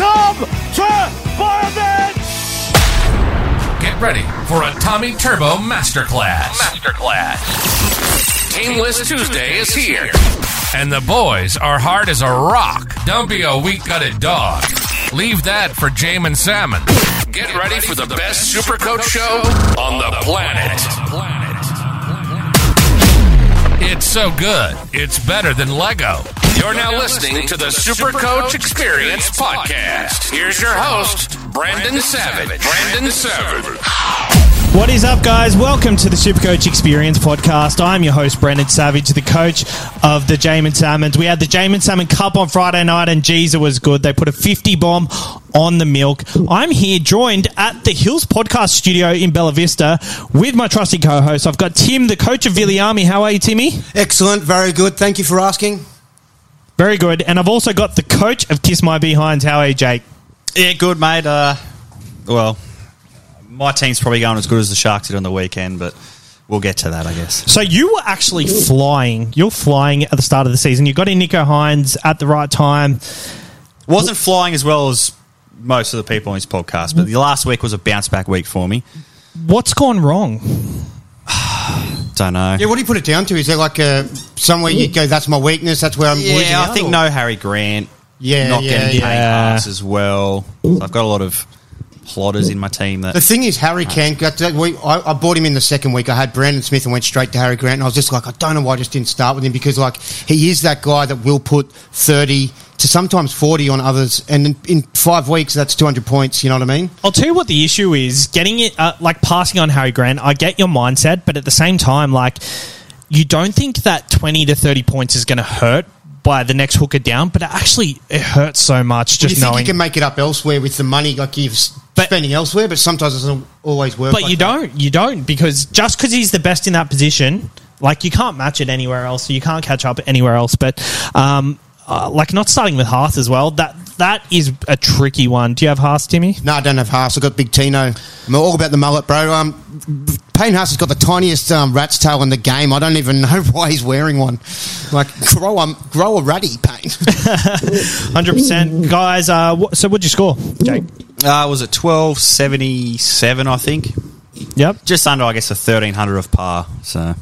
Tom Trbojevic! Get ready for a Tommy Turbo Masterclass. Aimless Tuesday is here, and the boys are hard as a rock. Don't be a weak-gutted dog. Leave that for Jamin Salmons. Get ready for the best Supercoach show on the planet. It's so good, it's better than Lego. You're now listening to the Supercoach Experience Podcast. Here's your host, Brendan Savage. What is up, guys? Welcome to the Supercoach Experience Podcast. I'm your host, Brendan Savage, the coach of the Jamin Salmons. We had the Jamin Salmon Cup on Friday night, and geez, it was good. They put a 50 bomb on the milk. I'm here joined at the Hills Podcast Studio in Bella Vista with my trusty co-host. I've got Tim, the coach of Viliami. How are you, Timmy? Excellent. Very good. Thank you for asking. Very good. And I've also got the coach of Kiss My Behinds. How are you, Jake? Yeah, good, mate. My team's probably going as good as the Sharks did on the weekend, but we'll get to that, I guess. So you were actually flying. You're flying at the start of the season. You got in Nicho Hynes at the right time. Wasn't flying as well as most of the people on this podcast, but the last week was a bounce-back week for me. What's gone wrong? Don't know. Yeah, what do you put it down to? Is there like somewhere you go, that's my weakness, that's where I'm losing out? Yeah, I think no Harry Grant. Yeah, not getting Payne Haas as well. So I've got a lot of plotters in my team. That the thing is, Harry Grant, I bought him in the second week. I had Brandon Smith and went straight to Harry Grant, and I was just like, I don't know why I just didn't start with him, because like he is that guy that will put 30 to sometimes 40 on others, and in 5 weeks that's 200 points, you know what I mean? I'll tell you what the issue is, getting it, like passing on Harry Grant, I get your mindset, but at the same time, like, you don't think that 20 to 30 points is going to hurt by the next hooker down, but it hurts so much just knowing. You think you can make it up elsewhere with the money like you're spending elsewhere, but sometimes it doesn't always work. But like you don't, because just because he's the best in that position, like, you can't match it anywhere else, so you can't catch up anywhere else. But like not starting with Haas as well, that is a tricky one. Do you have Haas, Timmy? No, I don't have Haas. I've got Big Tino. I'm all about the mullet, bro. Payne Haas has got the tiniest rat's tail in the game. I don't even know why he's wearing one. Like, grow a ratty, Payne. 100%. Guys, so what'd you score, Jake? Was it 1277, I think? Yep. Just under, I guess, a 1300 of par. So.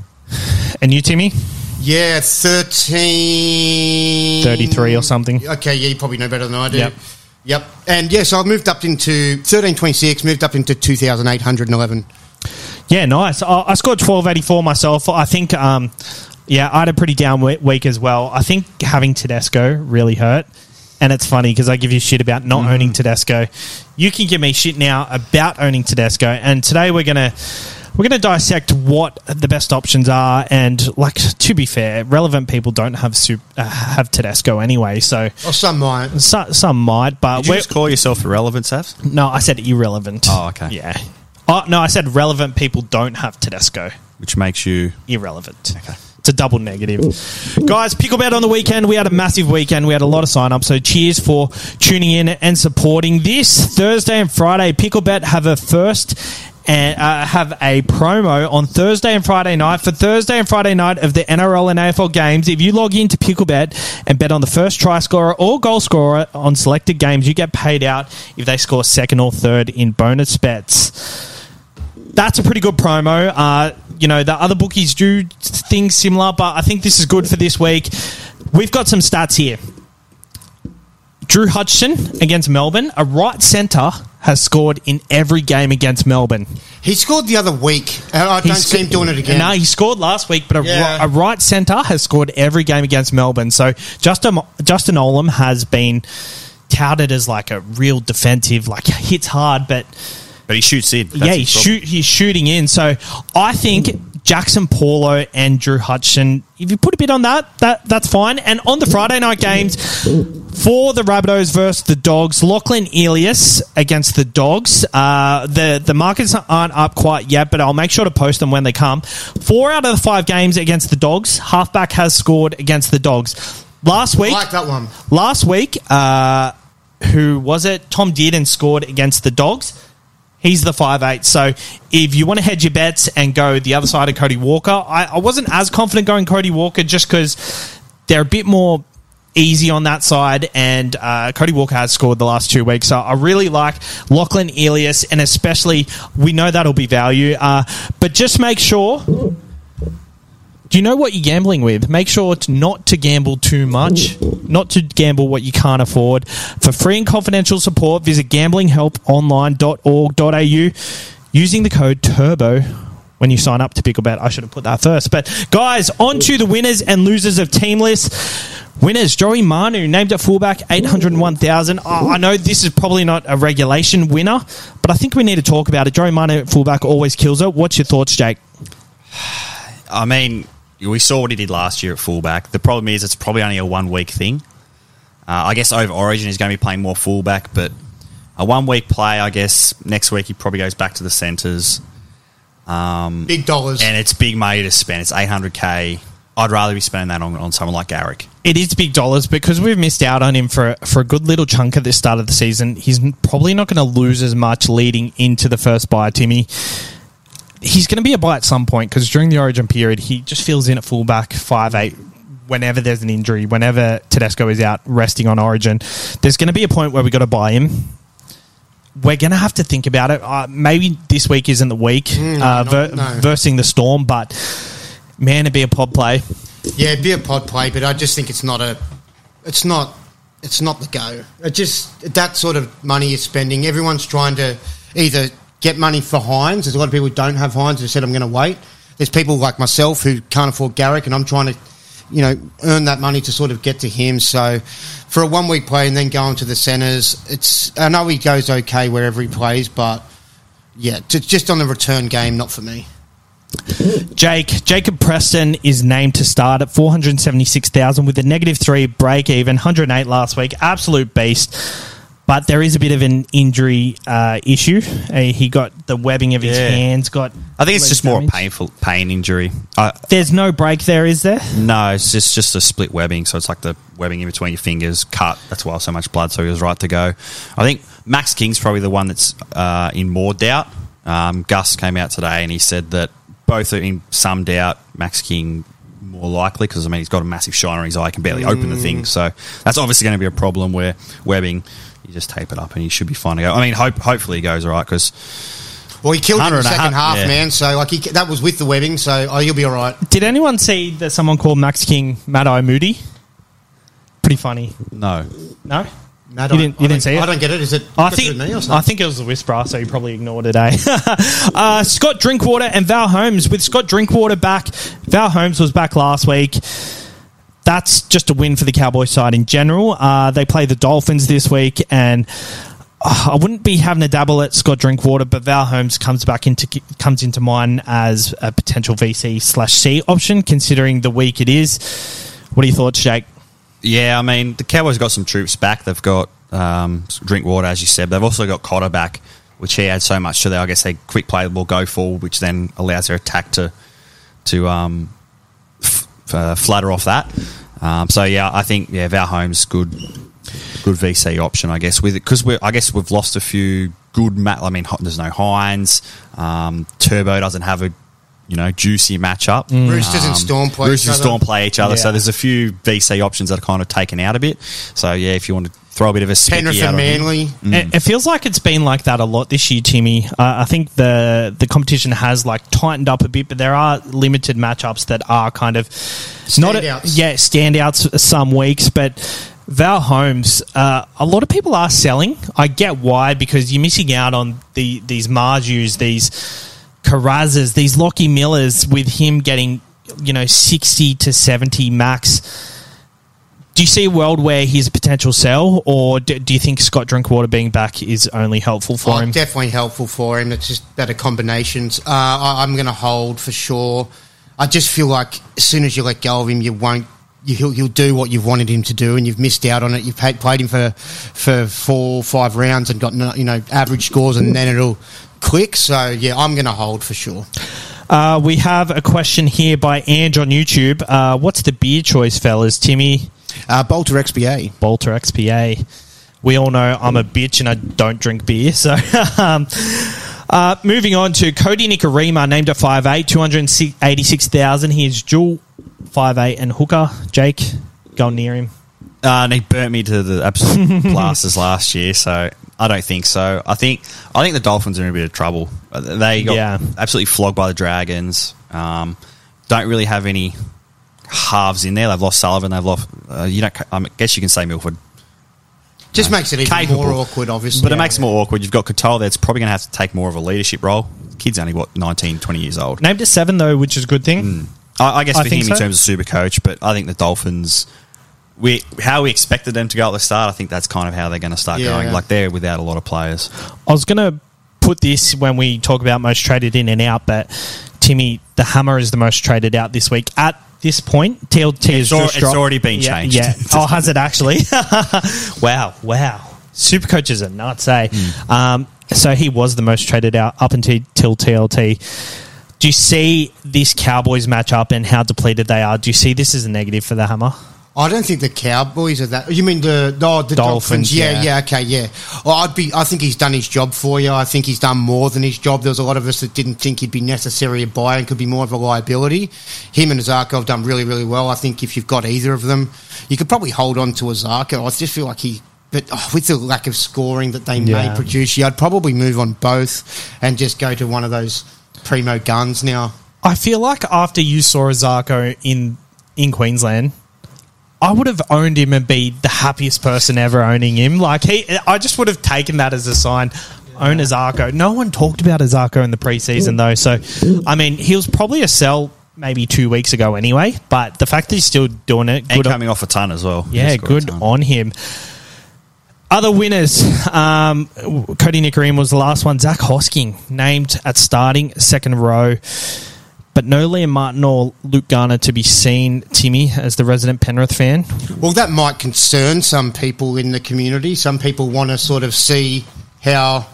And you, Timmy? Yeah, 13... 33 or something. Okay, yeah, you probably know better than I do. Yep. And, yeah, so I moved up into 1326, moved up into 2,811. Yeah, nice. I scored 1284 myself. I think, I had a pretty down week as well. I think having Tedesco really hurt. And it's funny because I give you shit about not owning Tedesco. You can give me shit now about owning Tedesco. And today we're going to... We're going to dissect what the best options are, and, like, to be fair, relevant people don't have Tedesco anyway, so... Well, some might. Some might, but... Did you just call yourself irrelevant, Sav? No, I said irrelevant. Oh, okay. Yeah. Oh, no, I said relevant people don't have Tedesco. Which makes you... Irrelevant. Okay. It's a double negative. Guys, Picklebet on the weekend. We had a massive weekend. We had a lot of sign-ups, so cheers for tuning in and supporting. This Thursday and Friday, Picklebet have a first... and have a promo on Thursday and Friday night. For Thursday and Friday night of the NRL and AFL games, if you log into Picklebet and bet on the first try scorer or goal scorer on selected games, you get paid out if they score second or third in bonus bets. That's a pretty good promo. The other bookies do things similar, but I think this is good for this week. We've got some stats here. Drew Hutchinson against Melbourne, a right centre, has scored in every game against Melbourne. He scored the other week. I don't see him doing it again. No, he scored last week, but a right centre has scored every game against Melbourne. So Justin Olam has been touted as like a real defensive, like hits hard, but he shoots in. That's he's shooting in. So I think... Jackson Paulo and Drew Hutchinson. If you put a bit on that's fine. And on the Friday night games, for the Rabbitohs versus the Dogs, Lachlan Elias against the Dogs. The markets aren't up quite yet, but I'll make sure to post them when they come. 4 out of the 5 games against the Dogs, halfback has scored against the Dogs. Last week... I like that one. Last week, who was it? Tom Dearden scored against the Dogs. He's the 5'8", so if you want to hedge your bets and go the other side of Cody Walker, I wasn't as confident going Cody Walker just because they're a bit more easy on that side, and Cody Walker has scored the last 2 weeks. So I really like Lachlan Elias, and especially we know that'll be value. But just make sure, do you know what you're gambling with? Make sure not to gamble too much, not to gamble what you can't afford. For free and confidential support, visit gamblinghelponline.org.au using the code TURBO when you sign up to Picklebet. I should have put that first. But guys, on to the winners and losers of team lists. Winners, Joey Manu, named at fullback, 801,000. I know this is probably not a regulation winner, but I think we need to talk about it. Joey Manu at fullback always kills it. What's your thoughts, Jake? I mean, we saw what he did last year at fullback. The problem is it's probably only a one-week thing. I guess over Origin he's going to be playing more fullback, but a one-week play, I guess, next week he probably goes back to the centres. Big dollars. And it's big money to spend. It's 800K. I'd rather be spending that on someone like Garrick. It is big dollars because we've missed out on him for a good little chunk at the start of the season. He's probably not going to lose as much leading into the first buy, Timmy. He's going to be a buy at some point because during the Origin period, he just fills in at fullback, 5'8", whenever there's an injury, whenever Tedesco is out resting on Origin. There's going to be a point where we've got to buy him. We're going to have to think about it. Maybe this week isn't the week versing the Storm, but... Man, it'd be a pod play. Yeah, it'd be a pod play, but I just think it's not the go. It just that sort of money you're spending. Everyone's trying to either get money for Hynes. There's a lot of people who don't have Hynes who said I'm going to wait. There's people like myself who can't afford Garrick, and I'm trying to, you know, earn that money to sort of get to him. So for a 1 week play and then going to the centres, it's I know he goes okay wherever he plays, but yeah, just on the return game, not for me. Jacob Preston is named to start at 476,000 with a -3 break even, 108 last week, absolute beast. But there is a bit of an injury issue. He got the webbing of his hands. I think it's just damage. More a painful pain injury. There's no break there, is there? No, it's just a split webbing. So it's like the webbing in between your fingers cut. That's why so much blood. So he was right to go. I think Max King's probably the one that's in more doubt. Gus came out today and he said that. Both are in some doubt. Max King more likely because, I mean, he's got a massive shine on his eye. He can barely open the thing. So that's obviously going to be a problem where webbing, you just tape it up and he should be fine to go. I mean, hopefully he goes all right because... Well, he killed him in the second half, man. So like that was with the webbing, so he'll be all right. Did anyone see that someone called Max King Mad-Eye Moody? Pretty funny. No? You didn't see it? I don't get it. Is it me or something? I think it was a whisperer, so you probably ignored it, eh? Scott Drinkwater and Val Holmes. With Scott Drinkwater back, Val Holmes was back last week. That's just a win for the Cowboys side in general. They play the Dolphins this week, and I wouldn't be having a dabble at Scott Drinkwater, but Val Holmes comes into mine as a potential VC/C option, considering the week it is. What are your thoughts, Jake? Yeah, I mean, the Cowboys have got some troops back. They've got Drinkwater, as you said. They've also got Cotter back, which he had so much to there. I guess they quick play the ball, go forward, which then allows their attack to flutter off that. I think, Val Holmes, good VC option, I guess, with it. Because we've lost a few good match. I mean, there's no Hynes. Turbo doesn't have a... juicy matchup. Roosters and Storm play Roosters each other. So there's a few VC options that are kind of taken out a bit. So, yeah, if you want to throw a bit of a specky Penrith out and Manly. It feels like it's been like that a lot this year, Timmy. I think the competition has, tightened up a bit, but there are limited matchups that are kind of... standouts some weeks, but... Val Holmes, a lot of people are selling. I get why, because you're missing out on these Marzhews, these... Carrazas, these Lockie Millers, with him getting, 60 to 70 max. Do you see a world where he's a potential sell, or do you think Scott Drinkwater being back is only helpful for him? Definitely helpful for him. It's just better combinations. I'm going to hold for sure. I just feel like as soon as you let go of him, he'll do what you've wanted him to do, and you've missed out on it. You've played him for 4 or 5 rounds and got average scores, and then it'll. Quick, so yeah, I'm going to hold for sure. We have a question here by Ange on YouTube. What's the beer choice, fellas? Timmy? Bolter XPA. Bolter XPA. We all know I'm a bitch and I don't drink beer, so... moving on to Cody Nicarima, named at 5'8", 286,000. He is dual 5'8 and hooker. Jake, go near him. And he burnt me to the absolute blasters last year, so I don't think so. I think the Dolphins are in a bit of trouble. They got absolutely flogged by the Dragons. Don't really have any halves in there. They've lost Sullivan. They've lost. I guess you can say Milford. Just makes it even more awkward, obviously. But it makes it more awkward. You've got Katoa that's probably going to have to take more of a leadership role. The kid's only, 19, 20 years old. Named to 7, though, which is a good thing. I guess for him in terms of super coach, but I think the Dolphins, how we expected them to go at the start, I think that's kind of how they're going to start going. Yeah. Like, they're without a lot of players. I was going to put this when we talk about most traded in and out, but Timmy, the hammer is the most traded out this week. At this point, TLT is just dropped. It's already been changed. Yeah. Oh, has it actually? Wow. Super coaches are nuts, eh? So he was the most traded out up until TLT. Do you see this Cowboys matchup and how depleted they are? Do you see this as a negative for the hammer? I don't think the Cowboys are that. You mean the Dolphins? Yeah, okay. Well, I think he's done his job for you. I think he's done more than his job. There was a lot of us that didn't think he'd be necessary a buy and could be more of a liability. Him and Azarko have done really, really well. I think if you've got either of them, you could probably hold on to Azarko. I just feel like with the lack of scoring that they may produce, I'd probably move on both and just go to one of those primo guns now. I feel like after you saw Azarko in Queensland, I would have owned him and be the happiest person ever owning him. Like I just would have taken that as a sign. Yeah. Own Azarko. No one talked about Azarko in the preseason though. So, I mean, he was probably a sell maybe 2 weeks ago anyway. But the fact that he's still doing it and coming off a ton as well. Yeah, good on him. Other winners, Cody Nicarima was the last one. Zach Hosking named at starting second row. But no Liam Martin or Luke Garner to be seen, Timmy, as the resident Penrith fan. Well, that might concern some people in the community. Some people want to sort of see how,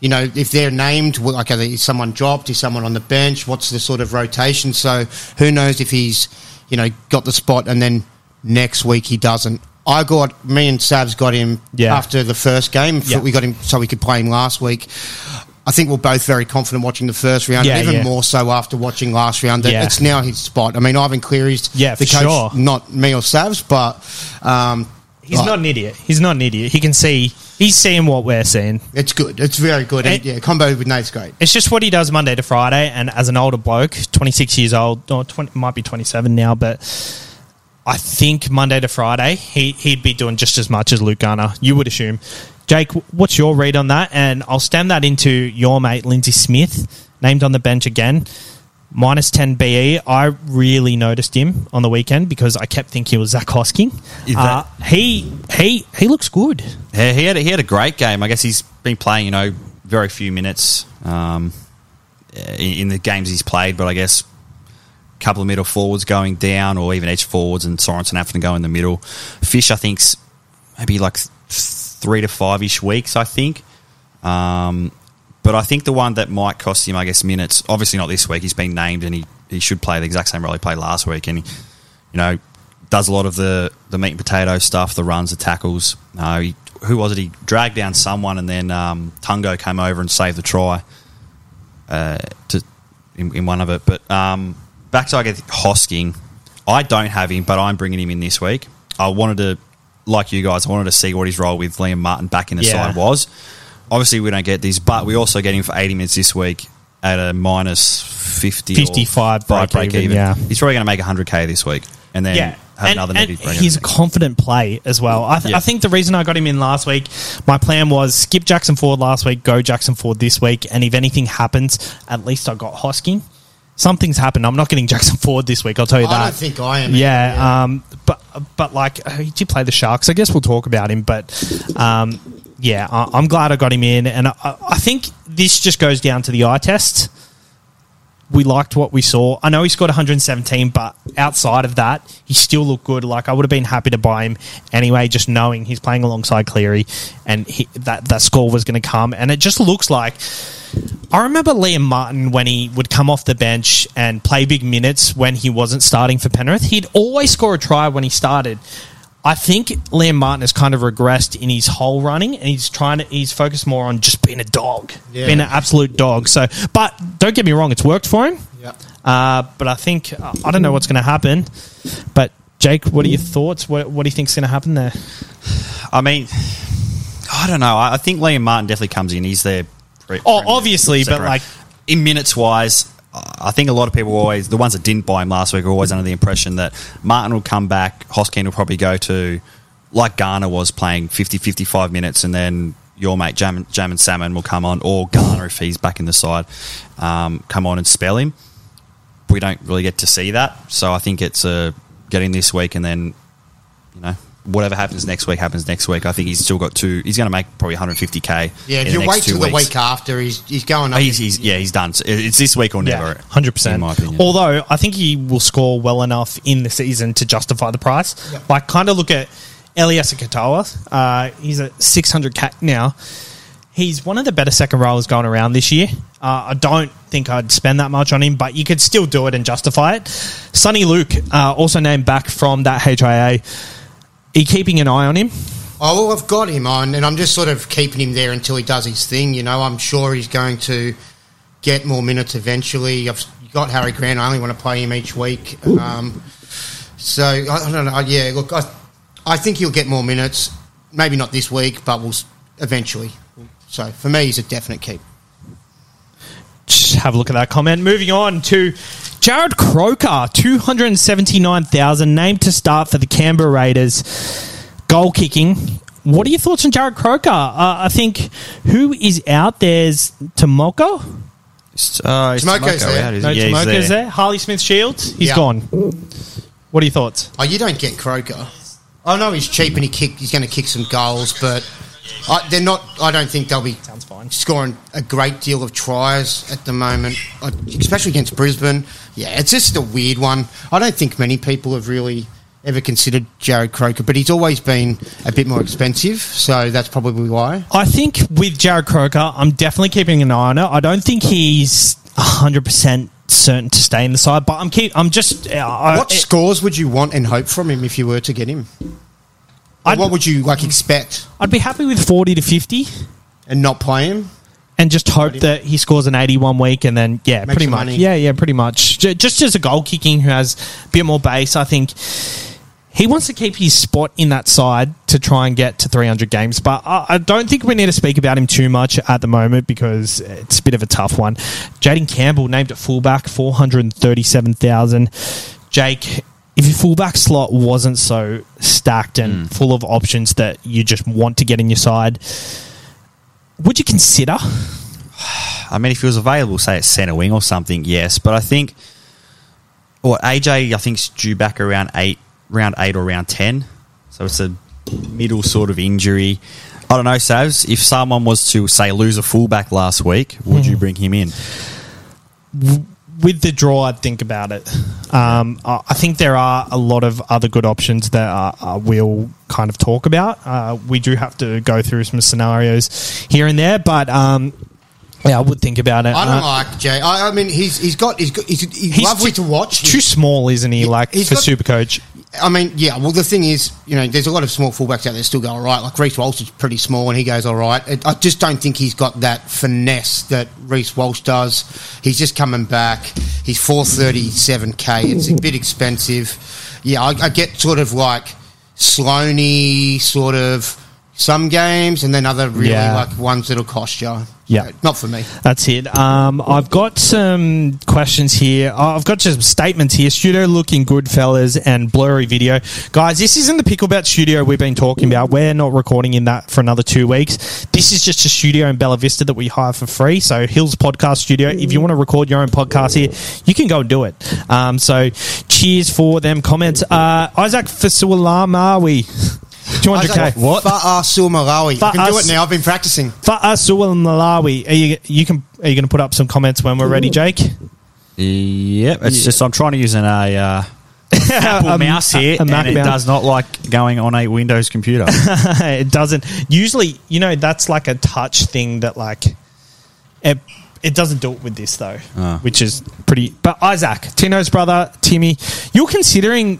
if they're named, like, is someone dropped? Is someone on the bench? What's the sort of rotation? So who knows if he's, got the spot and then next week he doesn't. Me and Savs got him after the first game. Yeah. We got him so we could play him last week. I think we're both very confident watching the first round, and even more so after watching last round. It's now his spot. I mean, Ivan Cleary's the coach, not me or Savs, but he's not an idiot. He can see. He's seeing what we're seeing. It's good. It's very good. And combo with Nate's great. It's just what he does Monday to Friday. And as an older bloke, 26 years old, or might be 27 now, but I think Monday to Friday he'd be doing just as much as Luke Garner. You would assume. Jake, what's your read on that? And I'll stem that into your mate, Lindsay Smith, named on the bench again. Minus 10 BE. I really noticed him on the weekend because I kept thinking it was Zach Hosking. He looks good. Yeah, he had a great game. I guess he's been playing, very few minutes in the games he's played, but I guess a couple of middle forwards going down or even edge forwards and Sorensen having to go in the middle. Fish, I think's maybe like 3 to 5-ish weeks, I think. But I think the one that might cost him, I guess, minutes, obviously not this week. He's been named and he should play the exact same role he played last week. And he, does a lot of the meat and potato stuff, the runs, the tackles. Who was it? He dragged down someone and then Tungo came over and saved the try in one of it. But back to, I guess, Hosking. I don't have him, but I'm bringing him in this week. Like you guys, I wanted to see what his role with Liam Martin back in the side was. Obviously, we don't get this, but we also get him for 80 minutes this week at a minus 50 55 break even. Yeah. He's probably going to make 100K this week and then have another negative break. He's a confident play as well. I think the reason I got him in last week, my plan was skip Jackson Ford last week, go Jackson Ford this week, and if anything happens, at least I got Hosking. Something's happened. I'm not getting Jackson Ford this week, I'll tell you that. I don't think I am. Yeah. But like, he did play the Sharks. I guess we'll talk about him. But, I'm glad I got him in. And I think this just goes down to the eye test. We liked what we saw. I know he scored 117, but outside of that, he still looked good. Like, I would have been happy to buy him anyway, just knowing he's playing alongside Cleary and that score was going to come. And it just looks like... I remember Liam Martin when he would come off the bench and play big minutes when he wasn't starting for Penrith. He'd always score a try when he started. I think Liam Martin has kind of regressed in his hole running and he's focused more on just being a dog, being an absolute dog. So, but don't get me wrong, it's worked for him. But I think, I don't know what's going to happen, but Jake, what are your thoughts? What do you think's going to happen there? I mean, I don't know. I think Liam Martin definitely comes in. He's there. Obviously, but like in minutes-wise, I think a lot of people always, the ones that didn't buy him last week, are always under the impression that Martin will come back, Hosking will probably go to, like Garner was playing 50, 55 minutes, and then your mate Jamin Salmons will come on, or Garner, if he's back in the side, come on and spell him. We don't really get to see that, so I think it's getting this week, and then, you know, whatever happens next week. I think he's still got two. He's going to make probably 150K. Yeah, if you wait till the week after, he's going up. He's done. So it's this week or never. 100%. In my opinion. Although I think he will score well enough in the season to justify the price. Yep. Like, kind of look at Elias Katoa. He's at 600K now. He's one of the better second rollers going around this year. I don't think I'd spend that much on him, but you could still do it and justify it. Sonny Luke, also named back from that HIA. Are you keeping an eye on him? Oh, well, I've got him on, and I'm just sort of keeping him there until he does his thing. You know, I'm sure he's going to get more minutes eventually. I've got Harry Grant. I only want to play him each week. So, I don't know. Yeah, look, I think he'll get more minutes. Maybe not this week, but we'll eventually. So, for me, he's a definite keep. Just have a look at that comment. Moving on to Jarrod Croker, 279,000, named to start for the Canberra Raiders. Goal kicking. What are your thoughts on Jarrod Croker? I think who is out there's Tomoko. Tomoko's there. Tomoko's there. Harley Smith Shields. He's gone. What are your thoughts? Oh, you don't get Croker. I know he's cheap and he's going to kick some goals, but they're not. I don't think they'll be scoring a great deal of tries at the moment, especially against Brisbane. Yeah, it's just a weird one. I don't think many people have really ever considered Jarrod Croker, but he's always been a bit more expensive, so that's probably why. I think with Jarrod Croker, I'm definitely keeping an eye on it. I don't think he's 100% certain to stay in the side, but I'm just. What scores would you want and hope from him if you were to get him? What would you expect? I'd be happy with 40 to 50. And not play him? And just hope that he scores an 81 week and then, make pretty much. Money. Yeah, pretty much. Just as a goal kicking who has a bit more base, I think he wants to keep his spot in that side to try and get to 300 games. But I don't think we need to speak about him too much at the moment because it's a bit of a tough one. Jaden Campbell named at fullback, 437,000. Jake, if your fullback slot wasn't so stacked and full of options that you just want to get in your side, would you consider? I mean, if he was available, say at centre wing or something, yes. But I think, AJ, I think, is due back around round 8 or round 10. So it's a middle sort of injury. I don't know, Savs, if someone was to, say, lose a fullback last week, would you bring him in? With the draw, I'd think about it. I think there are a lot of other good options that we'll kind of talk about. We do have to go through some scenarios here and there, but I would think about it. I don't like Jay. I mean, he's lovely to watch. Too small, isn't he? He's for Supercoach. I mean, yeah. Well, the thing is, you know, there's a lot of small fullbacks out there still go all right. Like Reece Walsh is pretty small, and he goes all right. I just don't think he's got that finesse that Reece Walsh does. He's just coming back. He's 437K. It's a bit expensive. Yeah, I get sort of like Sloaney sort of. Some games and then other really like ones that'll cost you. Yeah. Not for me. That's it. I've got some questions here. I've got some statements here. Studio looking good, fellas, and blurry video. Guys, this isn't the Picklebet studio we've been talking about. We're not recording in that for another 2 weeks. This is just a studio in Bella Vista that we hire for free. So Hills Podcast Studio. If you want to record your own podcast here, you can go and do it. So cheers for them comments. Isaac Fasualam, are we? 200K. What? Fa'asul Malawi. You can do it now. I've been practicing. Fa'asul Malawi. Are you going to put up some comments when we're ready, Jake? Yep. It's just I'm trying to use a mouse here, and it does not like going on a Windows computer. It doesn't. Usually, you know, that's like a touch thing that like it doesn't do it with this though, which is pretty. But Isaac, Tino's brother, Timmy, you're considering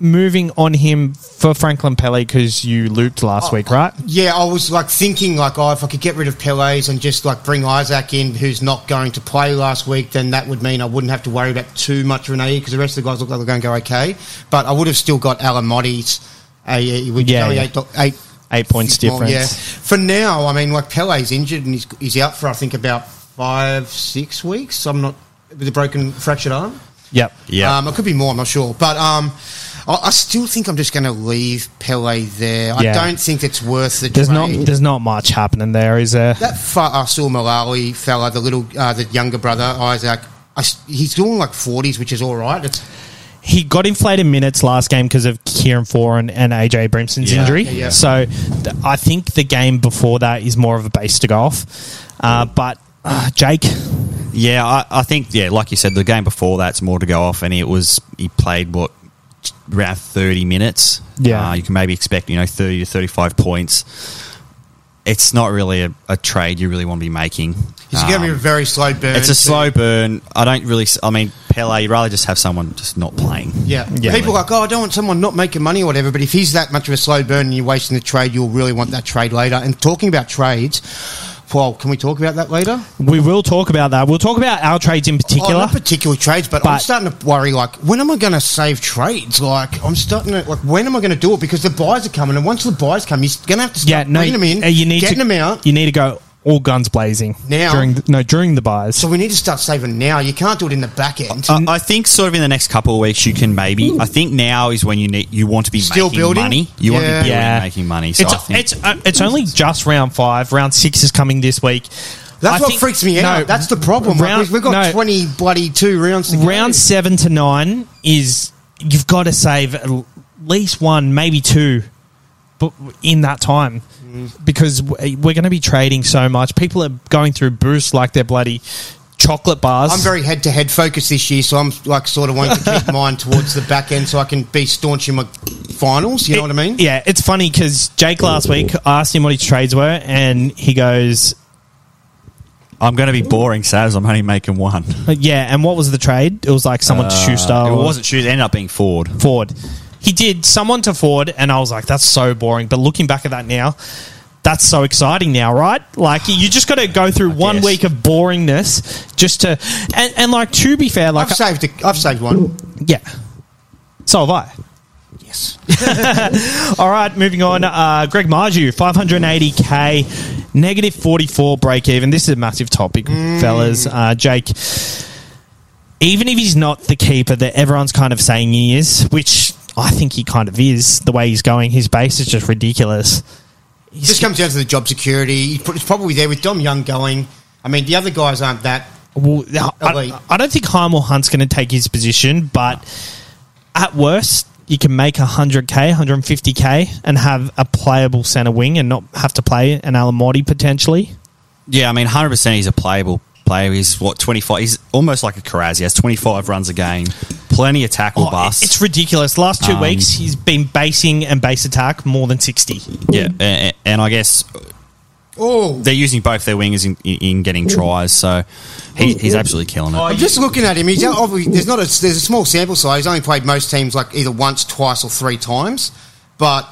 moving on him for Franklin Pele, because you looped last week, right? Yeah, I was like thinking, like, oh, if I could get rid of Pele's and just like bring Isaac in, who's not going to play last week, then that would mean I wouldn't have to worry about too much Renee, because the rest of the guys look like they're going to go okay. But I would have still got Alamotti's AE, which is 8 points difference. Yeah. For now, I mean, like Pele's injured and he's out for I think about 5-6 weeks. I'm not with a broken fractured arm. Yep. Yeah. It could be more. I'm not sure, but I still think I'm just going to leave Pele there. Yeah. I don't think it's worth the trade. There's not much happening there, is there? That Fa'asul Malawi fella, the younger brother Isaac, he's doing like 40s, which is all right. He got inflated minutes last game because of Kieran Foran and AJ Brimson's injury. Yeah. So I think the game before that is more of a base to go off. But Jake. Yeah, I think, yeah, like you said, the game before that's more to go off, and he played, around 30 minutes. Yeah. You can maybe expect, 30 to 35 points. It's not really a trade you really want to be making. It's going to be a very slow burn. It's a slow burn. Pele, you'd rather just have someone just not playing. Yeah. Yeah. People are like, I don't want someone not making money or whatever, but if he's that much of a slow burn and you're wasting the trade, you'll really want that trade later. And talking about trades... Well, can we talk about that later? We will talk about that. We'll talk about our trades in particular. Not particular trades, but I'm starting to worry, when am I going to save trades? I'm starting to, when am I going to do it? Because the buys are coming, and once the buys come, you're going to have to start bringing them in, getting them out. You need to go all guns blazing now. During the buys. So we need to start saving now. You can't do it in the back end. I think sort of in the next couple of weeks you can maybe. I think now is when you want to be still making building money. You want to be making money. So it's only just round 5. Round 6 is coming this week. That's what freaks me out. That's the problem. We've got 20 bloody 2 rounds to go. Round 7 to 9 is you've got to save at least one, maybe two, but in that time. Because we're going to be trading so much. People are going through boosts like they're bloody chocolate bars. I'm very head-to-head focused this year, so I'm sort of wanting to keep mine towards the back end so I can be staunch in my finals, you know what I mean? Yeah, it's funny because Jake last week asked him what his trades were and he goes... I'm going to be boring, Saz. I'm only making one. Yeah, and what was the trade? It was like someone to Schuster. It wasn't Schuster. It ended up being Ford. He did someone to Ford, and I was like, that's so boring. But looking back at that now, that's so exciting now, right? Like, you just got to go through one week of boringness just to... And to be fair... like I've saved one. Yeah. So have I. Yes. All right, moving on. Greg Marzhew, 580K, negative 44 break-even. This is a massive topic, fellas. Jake, even if he's not the keeper that everyone's kind of saying he is, which... I think he kind of is. The way he's going, his base is just ridiculous. It just comes down to the job security. It's probably there with Dom Young going. I mean, the other guys aren't that. Well, I don't think Heim or Hunt's going to take his position, but at worst, you can make 100K, 150K and have a playable centre wing and not have to play an Alamotti potentially. Yeah, I mean, 100% he's a playable player. He's, 25? He's almost like a Karaz. He has 25 runs a game. Plenty of tackle busts. It's ridiculous. Last 2 weeks, he's been basing and base attack more than 60. Yeah, and I guess they're using both their wingers in getting tries, so he's absolutely killing it. I'm just looking at him. He's there's a small sample size. He's only played most teams like either once, twice, or 3 times. But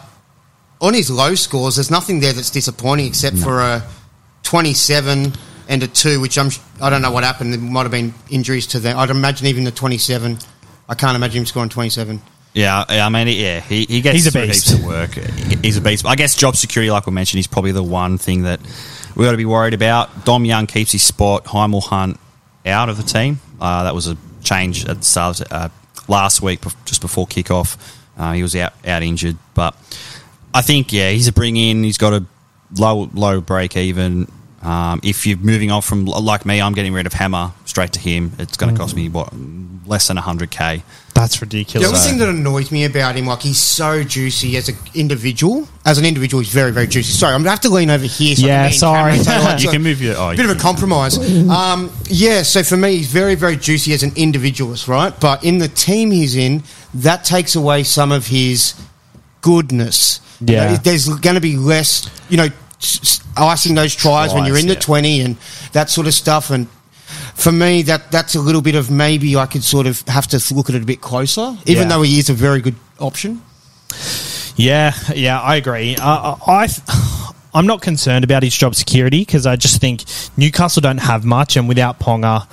on his low scores, there's nothing there that's disappointing except for a 27 and a 2, which I don't know what happened. There might have been injuries to them. I'd imagine even the 27... I can't imagine him scoring 27. Yeah, I mean, yeah, he gets heaps of work. He's a beast. I guess job security, like we mentioned, is probably the one thing that we've got to be worried about. Dom Young keeps his spot. Heimel Hunt out of the team. That was a change at the start of, last week, just before kickoff. He was out injured. But I think, yeah, he's a bring-in. He's got a low break-even. If you're moving on from, like me, I'm getting rid of Hammer straight to him. It's going to cost me, less than 100K. That's ridiculous. The only thing that annoys me about him, he's so juicy as an individual. As an individual, he's very, very juicy. Sorry, I'm going to have to lean over here. So yeah, sorry. You can move your... bit of a compromise. Yeah, so for me, he's very, very juicy as an individualist, right? But in the team he's in, that takes away some of his goodness. Yeah. There's going to be less, icing those tries when you're in the 20 and that sort of stuff. And for me, that's a little bit of maybe I could sort of have to look at it a bit closer, even though he is a very good option? Yeah, I agree. I'm not concerned about his job security because I just think Newcastle don't have much, and without Ponga,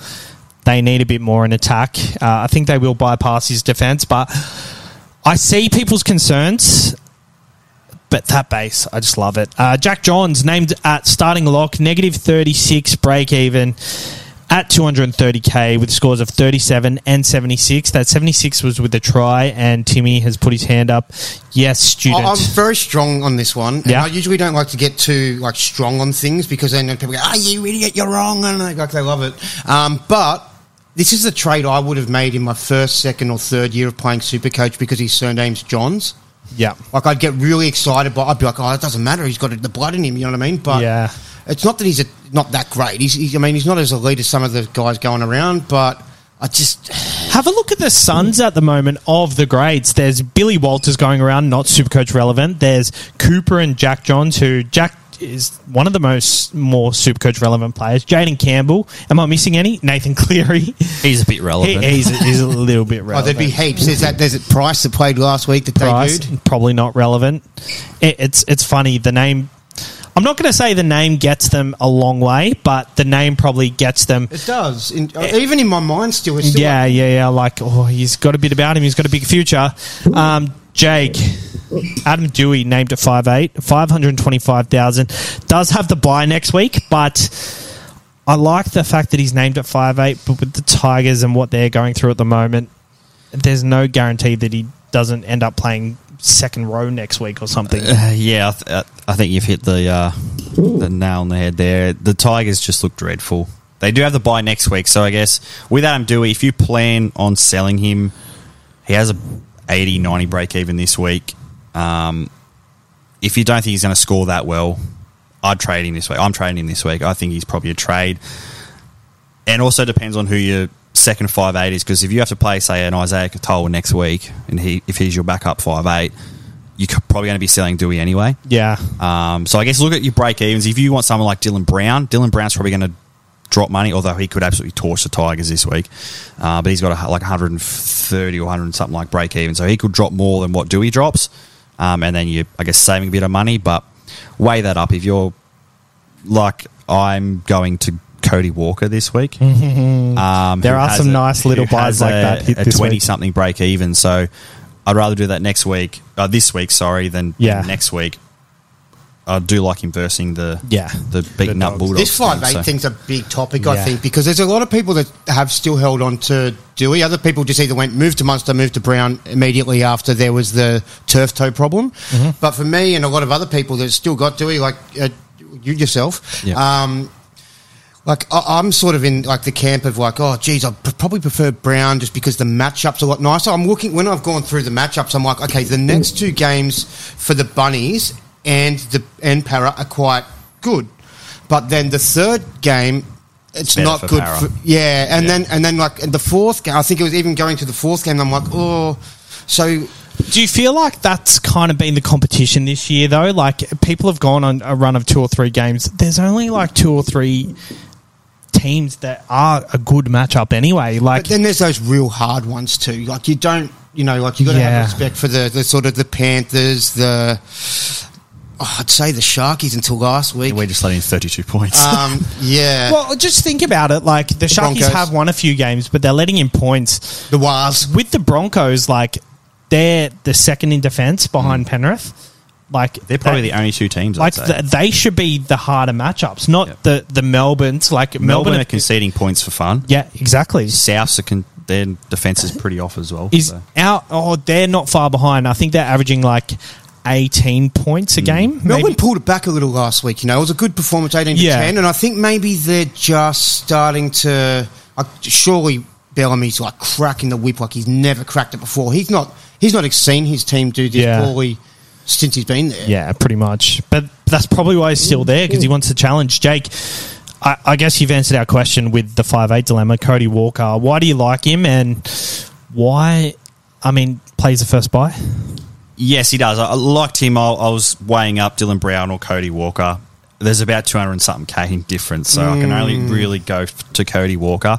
they need a bit more in attack. I think they will bypass his defence, but I see people's concerns. But that base, I just love it. Jack Johns, named at starting lock, -36 break even at 230k with scores of 37 and 76. That 76 was with a try, and Timmy has put his hand up. Yes, student. I'm very strong on this one. Yeah. I usually don't like to get too strong on things because then people go, "Oh, you idiot, you're wrong," and they love it. But this is the trade I would have made in my first, second, or third year of playing Supercoach because his surname's Johns. Yeah. I'd get really excited, but I'd be like, oh, it doesn't matter. He's got the blood in him, you know what I mean? But yeah, it's not that he's not that great. He's not as elite as some of the guys going around, but I just... Have a look at the Suns at the moment of the grades. There's Billy Walters going around, not Supercoach relevant. There's Cooper and Jack Johns, who Jack is one of the more Supercoach relevant players. Jaden Campbell. Am I missing any? Nathan Cleary. He's a bit relevant. He's a little bit relevant. Oh, there'd be heaps. There's Price that played last week that Price, debuted. Probably not relevant. It's funny. The name... I'm not going to say the name gets them a long way, but the name probably gets them... It does. Even in my mind still. It's still he's got a bit about him. He's got a big future. Jake... Adam Dewey named at 5'8", 525,000. Does have the bye next week, but I like the fact that he's named at 5'8", but with the Tigers and what they're going through at the moment, there's no guarantee that he doesn't end up playing second row next week or something. I think you've hit the nail on the head there. The Tigers just look dreadful. They do have the bye next week, so I guess with Adam Dewey, if you plan on selling him, he has a 80, 90 break even this week. If you don't think he's going to score that well, I'd trade him this week. I'm trading him this week. I think he's probably a trade. And also depends on who your second 5'8 is, because if you have to play, say, an Isaac Katoa next week, and if he's your backup 5'8, you're probably going to be selling Dewey anyway. Yeah. So I guess look at your break-evens. If you want someone like Dylan Brown, Dylan Brown's probably going to drop money, although he could absolutely torch the Tigers this week. But he's got 130 or 100-something break-even, so he could drop more than what Dewey drops. And then you're, I guess, saving a bit of money, but weigh that up. If you're I'm going to Cody Walker this week. There are some nice little buys like that hit this week. A 20-something break even, so I'd rather do that this week, than next week. I do like inversing the beaten up Bulldogs. This 5'8 thing's a big topic, I think, because there's a lot of people that have still held on to Dewey. Other people just either move to Munster, move to Brown immediately after there was the turf toe problem. Mm-hmm. But for me and a lot of other people that still got Dewey, you yourself, I'm sort of in the camp of I probably prefer Brown just because the matchup's a lot nicer. I'm looking when I've gone through the matchups, I'm like, okay, the next two games for the Bunnies and Para are quite good. But then the third game, it's not good. Then the fourth game, I think it was even going to the fourth game, I'm like, oh. So do you feel like that's kind of been the competition this year, though? People have gone on a run of two or three games. There's only two or three teams that are a good matchup anyway. But then there's those real hard ones too. You don't, you got to have respect for the sort of the Panthers, I'd say the Sharkies until last week. Yeah, we're just letting 32 points. Well, just think about it. The Sharkies have won a few games, but they're letting in points. The Wars. With the Broncos, they're the second in defence behind Penrith. They're probably the only two teams, I'd say. They should be the harder matchups, not the Melbournes. Melbourne are conceding points for fun. Yeah, exactly. Souths are their defence is pretty off as well. They're not far behind. I think they're averaging 18 points a game. Melbourne pulled it back a little last week, It was a good performance, 18-10, and I think maybe they're just starting to... surely Bellamy's cracking the whip he's never cracked it before. He's not seen his team do this poorly since he's been there. Yeah, pretty much. But that's probably why he's still there, because he wants to challenge. Jake, I guess you've answered our question with the 5'8 dilemma, Cody Walker. Why do you like him, and why... plays the first bye? Yes, he does. I liked him. I was weighing up Dylan Brown or Cody Walker. There's about 200-something K in difference, so I can only really go to Cody Walker.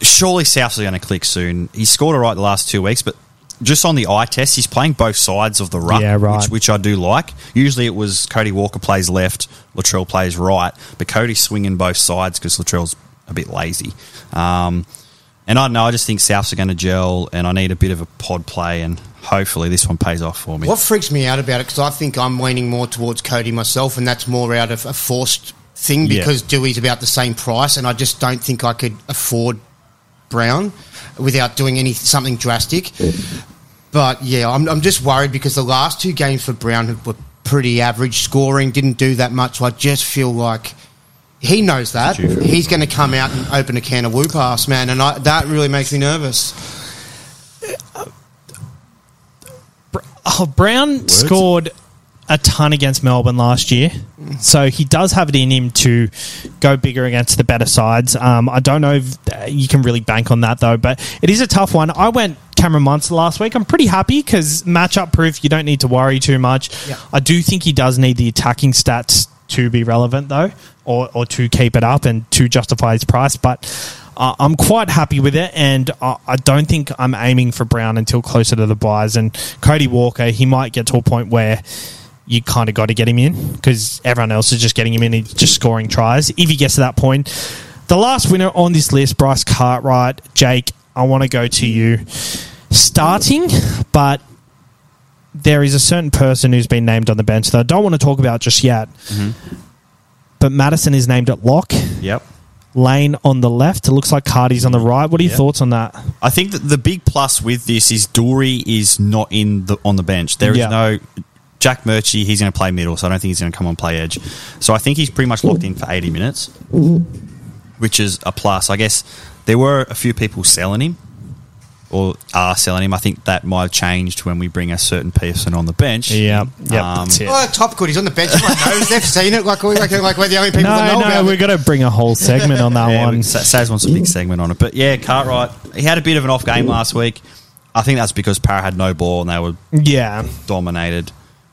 Surely Souths are going to click soon. He scored all right the last 2 weeks, but just on the eye test, he's playing both sides of the ruck, which I do like. Usually it was Cody Walker plays left, Latrell plays right, but Cody's swinging both sides because Latrell's a bit lazy. And I don't know, I just think Souths are going to gel, and I need a bit of a pod play, and hopefully this one pays off for me. What freaks me out about it, because I think I'm leaning more towards Cody myself, and that's more out of a forced thing because Dewey's about the same price, and I just don't think I could afford Brown without doing something drastic. But yeah, I'm just worried because the last two games for Brown were pretty average scoring, didn't do that much. So I just feel like he knows that he's going to come out and open a can of whoop ass, man, and that really makes me nervous. Brown scored a ton against Melbourne last year, so he does have it in him to go bigger against the better sides. I don't know if you can really bank on that, though, but it is a tough one. I went Cameron Munster last week. I'm pretty happy because matchup proof, you don't need to worry too much. Yeah. I do think he does need the attacking stats to be relevant, though, or to keep it up and to justify his price, but I'm quite happy with it, and I don't think I'm aiming for Brown until closer to the buys. And Cody Walker, he might get to a point where you kind of got to get him in because everyone else is just getting him in and just scoring tries. If he gets to that point, the last winner on this list, Bryce Cartwright. Jake, I want to go to you starting, but there is a certain person who's been named on the bench that I don't want to talk about just yet. Mm-hmm. But Madison is named at lock. Yep. Lane on the left. It looks like Cardi's on the right. What are your thoughts on that? I think that the big plus with this is Dury is not on the bench. There is no Jack Murchie, he's going to play middle, so I don't think he's going to come on play edge. So I think he's pretty much locked in for 80 minutes, which is a plus. I guess there were a few people selling him or are selling him. I think that might have changed when we bring a certain person on the bench. Yeah. That's it. Oh, Top Good, he's on the bench. They've seen it. Like we're the only people that know about it. No, we're going to bring a whole segment on that one. Saz wants a big segment on it. But yeah, Cartwright, he had a bit of an off game last week. I think that's because Parra had no ball and they were dominated.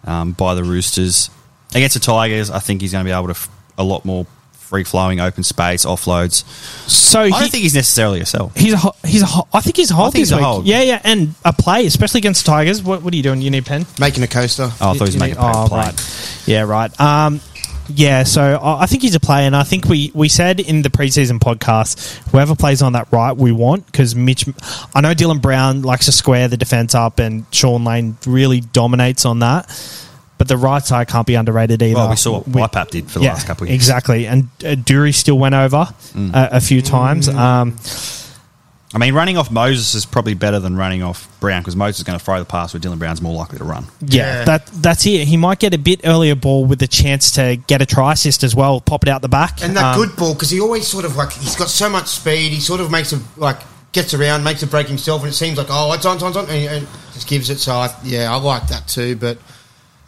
By the Roosters. Against the Tigers, I think he's going to be able to a lot more free-flowing, open space, offloads. So I don't think he's necessarily a sell. I think he's a hold this week. Yeah, and a play, especially against the Tigers. What are you doing? You need a pen? Making a coaster. Oh, I thought he was making a play. Right. Yeah, right. Yeah, so I think he's a play, and I think we said in the preseason podcast, whoever plays on that right, we want, because I know Dylan Brown likes to square the defence up, and Sean Lane really dominates on that, but the right side can't be underrated either. Well, we saw what Waipap did for the last couple of years. Exactly, and Dury still went over a few times. I mean, running off Moses is probably better than running off Brown because Moses is going to throw the pass where Dylan Brown's more likely to run. Yeah, that's it. He might get a bit earlier ball with the chance to get a try assist as well, pop it out the back. And that good ball, because he always sort of he's got so much speed, he sort of gets around, makes a break himself, and it seems like, oh, it's on, and just gives it. So, I like that too, but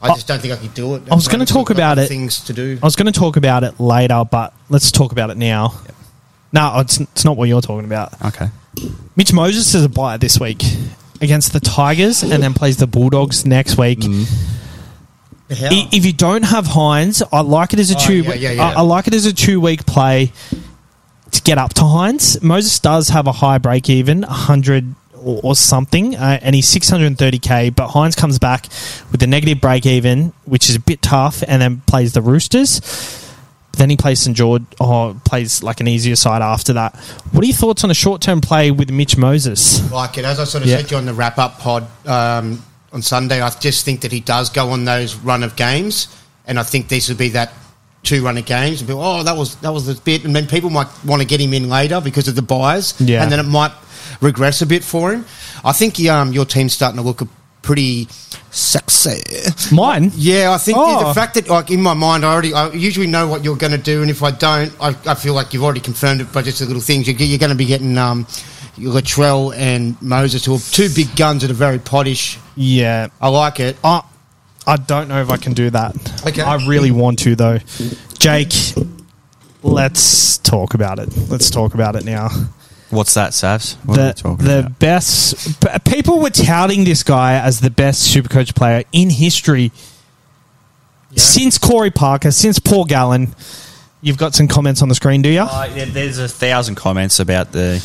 I just don't think I could do it. I was going to talk about it. Things to do. I was going to talk about it later, but let's talk about it now. Yep. No, it's not what you're talking about. Okay. Mitch Moses is a buyer this week against the Tigers and then plays the Bulldogs next week. If you don't have Hynes, I like it as a I like it as a 2 week play to get up to Hynes. Moses does have a high break even, 100 or something, and he's 630k, but Hynes comes back with a negative break even, which is a bit tough, and then plays the Roosters. Then he plays St. George, plays like an easier side after that. What are your thoughts on a short-term play with Mitch Moses? Like it. As I sort of said to you on the wrap-up pod on Sunday, I just think that he does go on those run of games, and I think these would be that two run of games. Be, that was the bit, and then people might want to get him in later because of the buys, and then it might regress a bit for him. I think your team's starting to look pretty sexy. Mine? Yeah, I think the fact that, in my mind, I usually know what you're going to do, and if I don't, I feel like you've already confirmed it by just the little things. You're going to be getting Latrell and Moses, who are two big guns that are very poddish. Yeah. I like it. I don't know if I can do that. Okay. I really want to, though. Jake, let's talk about it. Let's talk about it now. What's that, Savs? What are we talking about? Best... People were touting this guy as the best Supercoach player in history since Corey Parker, since Paul Gallen. You've got some comments on the screen, do you? There's 1,000 comments about the...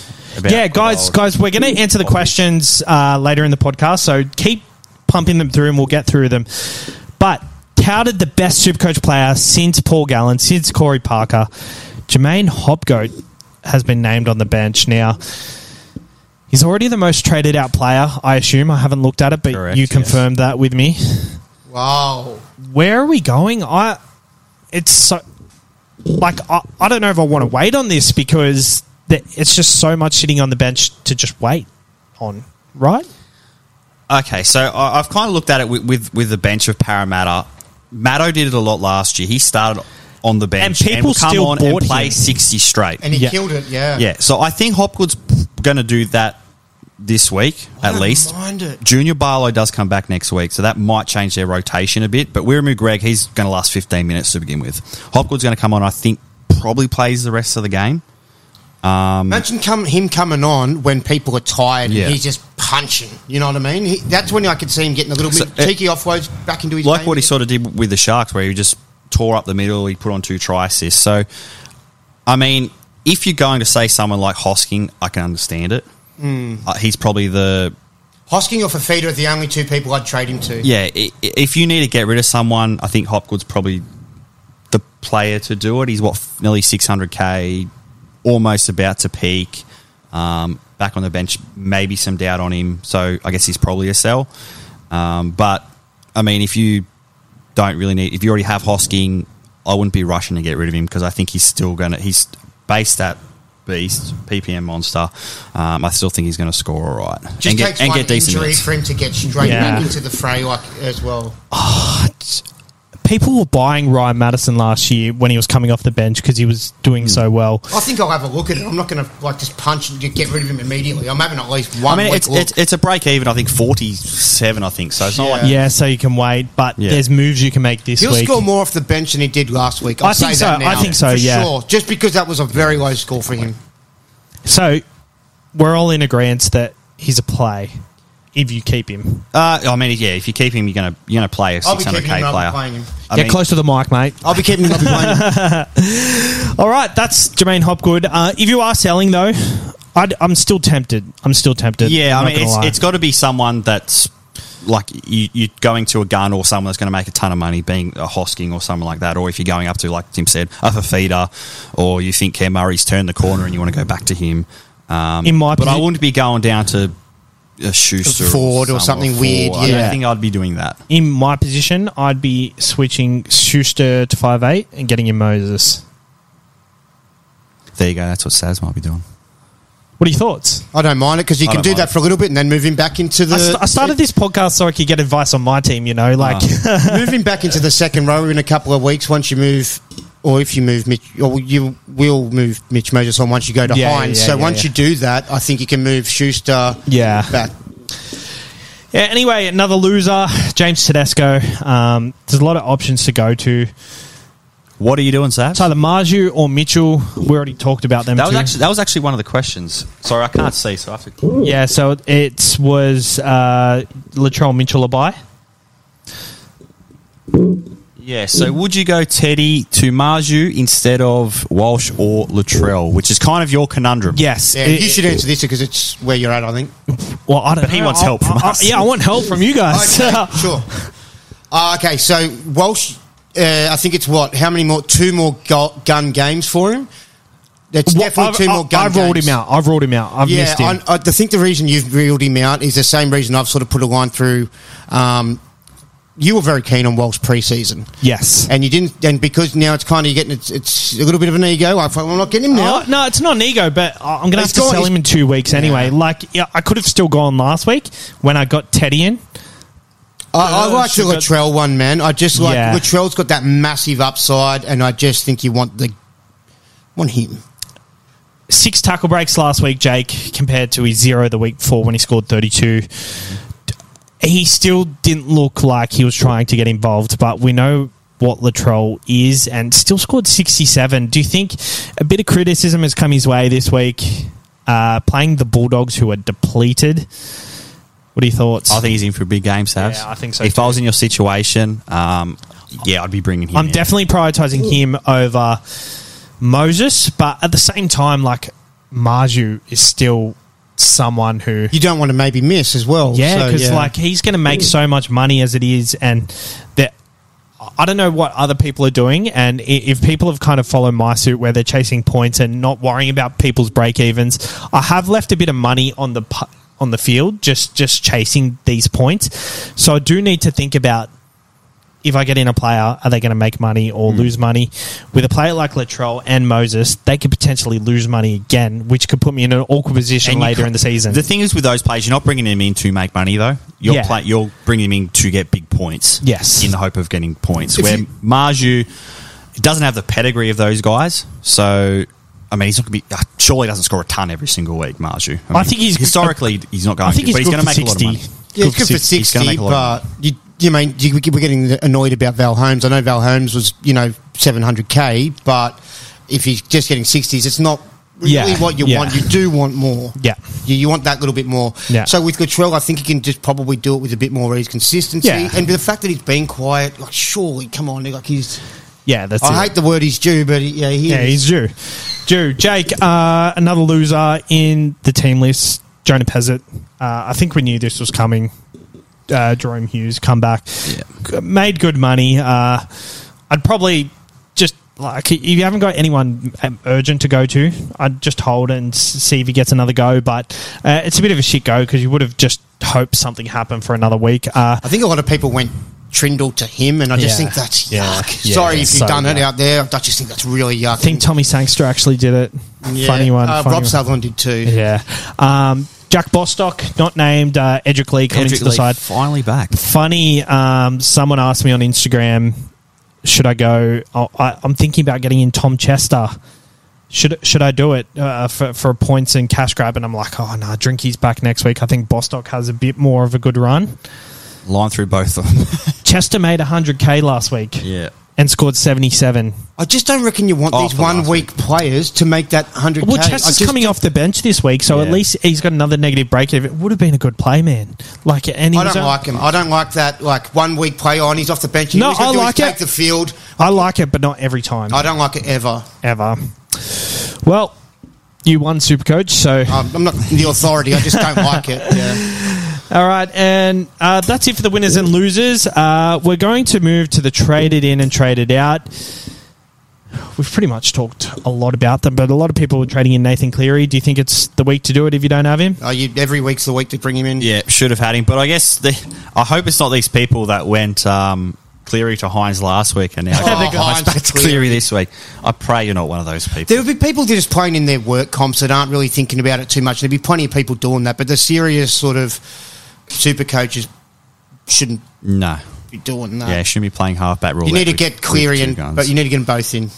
Guys, we're going to answer the questions later in the podcast, so keep pumping them through and we'll get through them. But how did the best Supercoach player since Paul Gallen, since Corey Parker, Jermaine Hobgoat has been named on the bench now. He's already the most traded out player, I assume. I haven't looked at it, but correct, you confirmed that with me. Wow. Where are we going? I don't know if I want to wait on this because it's just so much sitting on the bench to just wait on, right? Okay, so I've kind of looked at it with the bench of Parramatta. Maddo did it a lot last year. He started on the bench and people still on and play him 60 straight. And he killed it, yeah. So I think Hopgood's going to do that this week, at least. Mind it. Junior Barlow does come back next week, so that might change their rotation a bit. But Wiramu Greg, he's going to last 15 minutes to begin with. Hopgood's going to come on, I think, probably plays the rest of the game. Imagine him coming on when people are tired and he's just punching. You know what I mean? That's when I could see him getting a little bit cheeky offloads back into his game. Like what he sort of did with the Sharks, where he just tore up the middle, he put on 2 try assists. So, I mean, if you're going to say someone like Hosking, I can understand it. He's probably the... Hosking or Fafita are the only 2 people I'd trade him to. Yeah, if you need to get rid of someone, I think Hopgood's probably the player to do it. He's, nearly 600k, almost about to peak, back on the bench, maybe some doubt on him, so I guess he's probably a sell. But, I mean, if you don't really need... If you already have Hosking, I wouldn't be rushing to get rid of him because I think he's still going to... He's based at... Beast, PPM monster. I still think he's going to score all right. Just and takes one injury for him to get straight back into the fray as well. Oh, people were buying Ryan Madison last year when he was coming off the bench because he was doing so well. I think I'll have a look at it. I'm not going to just punch and get rid of him immediately. I'm having at least one. I mean, it's a break even. I think 47. I think so. It's not like so you can wait, but there's moves you can make this week. He'll score more off the bench than he did last week. I think so. For sure. Just because that was a very low score for him. So we're all in agreement that he's a play. If you keep him, if you keep him, you're gonna play a 600k player. Get close to the mic, mate. I'll be keeping him. I'll be playing him. All right, that's Jermaine Hopgood. If you are selling though, I'm still tempted. Yeah, I mean, it's got to be someone that's like you're going to a gun or someone that's going to make a ton of money, being a Hosking or someone like that. Or if you're going up to, like Tim said, a Fafita, or you think Cam Murray's turned the corner and you want to go back to him. I wouldn't be going down to a Schuster Ford or something weird. Yeah. I don't think I'd be doing that. In my position, I'd be switching Schuster to 5'8" and getting him Moses. There you go. That's what Saz might be doing. What are your thoughts? I don't mind it because you can do that for a little bit and then move him back into the... I started this podcast so I could get advice on my team, you know. Move him back into the second row in a couple of weeks once you move... Or if you move Mitch, or you will move Mitch Moses on once you go to Hines. You do that, I think you can move Schuster back. Yeah. Anyway, another loser, James Tedesco. There's a lot of options to go to. What are you doing, Sam? It's either Marju or Mitchell. We already talked about them. That was actually one of the questions. Sorry, I can't see, so I have to. Yeah. So it was Latrell Mitchell a buy. Yeah, so would you go Teddy to Marju instead of Walsh or Latrell, which is kind of your conundrum? Yes. Yeah, you should answer this because it's where you're at, I think. Well, I don't know. But he wants help from us. I want help from you guys. Okay, sure. Okay, so Walsh, I think it's what? How many more? 2 more gun games for him? That's definitely 2 more gun games. I've ruled him out. I've missed him. I think the reason you've ruled him out is the same reason I've sort of put a line through... you were very keen on Walsh pre-season. Yes. And you didn't... And because now it's kind of... It's a little bit of an ego. I thought, I'm not getting him now. No, it's not an ego, but I'm going to have to sell him in 2 weeks anyway. I could have still gone last week when I got Teddy in. I like the Latrell one, man. I just like... Yeah. Latrell's got that massive upside, and I just think you want him. 6 tackle breaks last week, Jake, compared to his 0 the week before when he scored 32. He still didn't look like he was trying to get involved, but we know what Latrell is and still scored 67. Do you think a bit of criticism has come his way this week, playing the Bulldogs who are depleted? What are your thoughts? I think he's in for a big game, Savs. Yeah, I think so. If I was in your situation, I'd be bringing him in. I'm definitely prioritising him over... Moses, but at the same time, like, Marju is still someone who... You don't want to maybe miss as well. Yeah, because, like, he's going to make so much money as it is, and that I don't know what other people are doing, and if people have kind of followed my suit where they're chasing points and not worrying about people's break-evens, I have left a bit of money on the field just chasing these points. So I do need to think about, if I get in a player, are they going to make money or lose money? With a player like Latrell and Moses, they could potentially lose money again, which could put me in an awkward position later in the season. The thing is with those players, you're not bringing them in to make money, though. You're bringing them in to get big points. Yes. In the hope of getting points. Where Marju doesn't have the pedigree of those guys, so... I mean, he's not going to be. Surely, doesn't score a ton every single week, Marju. I mean, I think he's historically he's not going to, but he's going to make 60. A lot of money. Yeah, he's good for 60. But you mean we're getting annoyed about Val Holmes? I know Val Holmes was 700K, but if he's just getting 60s, it's not really what you want. You do want more. Yeah, you want that little bit more. Yeah. So with Luttrell, I think he can just probably do it with a bit more ease, consistency, and the fact that he's been quiet. Like, surely, come on, like he's. Yeah, that's. I hate the word he's due, but he's due. Jake, another loser in the team list, Jonah Pezzett. I think we knew this was coming. Jerome Hughes, come back. Yeah. Made good money. I'd probably just, like, if you haven't got anyone urgent to go to, I'd just hold and see if he gets another go. But it's a bit of a shit go because you would have just hoped something happened for another week. I think a lot of people went Trindle to him, and I just think that's yuck. Yeah, sorry if you've done it out there. I just think that's really yuck. I think Tommy Sangster actually did it. Yeah. Funny one. Rob Sutherland did too. Yeah. Jack Bostock, not named. Edric Lee coming to the side. Finally back. Funny, someone asked me on Instagram, should I go? I'm thinking about getting in Tom Chester. Should I do it for points and cash grab? And I'm like, oh, no, Drinky's back next week. I think Bostock has a bit more of a good run. Line through both of them. Chester made 100K last week. Yeah. And scored 77. I just don't reckon you want these 1 week players to make that 100K. Well, Chester's coming off the bench this week, so at least he's got another negative break. It would have been a good play, man. Like, and I don't like him. I don't like that, like, 1 week play on, he's off the bench. No, I like it. Take the field. I like it, but not every time. I don't like it ever. Ever. Well, you won Supercoach, so... I'm not the authority. I just don't like it. Yeah. All right, and that's it for the winners and losers. We're going to move to the traded in and traded out. We've pretty much talked a lot about them, but a lot of people were trading in Nathan Cleary. Do you think it's the week to do it if you don't have him? Every week's the week to bring him in. Yeah, should have had him. But I guess I hope it's not these people that went Cleary to Hynes last week and now Hynes back to Cleary this week. I pray you're not one of those people. There will be people that are just playing in their work comps that aren't really thinking about it too much. There'll be plenty of people doing that, but the serious sort of... Super coaches shouldn't be doing that. Yeah, shouldn't be playing halfback rule. You need to get Cleary in, but you need to get them both in.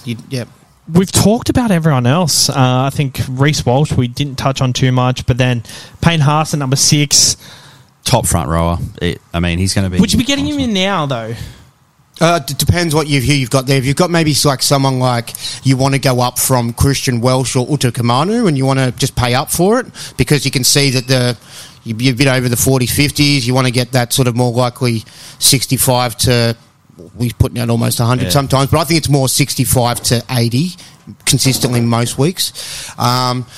We've talked about everyone else. I think Reece Walsh we didn't touch on too much, but then Payne Haas at number 6. Top front rower. He's going to be... Would you be getting him in now, though? It depends what you've got there. If you've got maybe like someone like you want to go up from Christian Welsh or Uta Kamanu and you want to just pay up for it because you can see that you're a bit over the 40s, 50s. You want to get that sort of more likely 65 to... He's putting out almost 100 sometimes, but I think it's more 65 to 80 consistently most weeks. I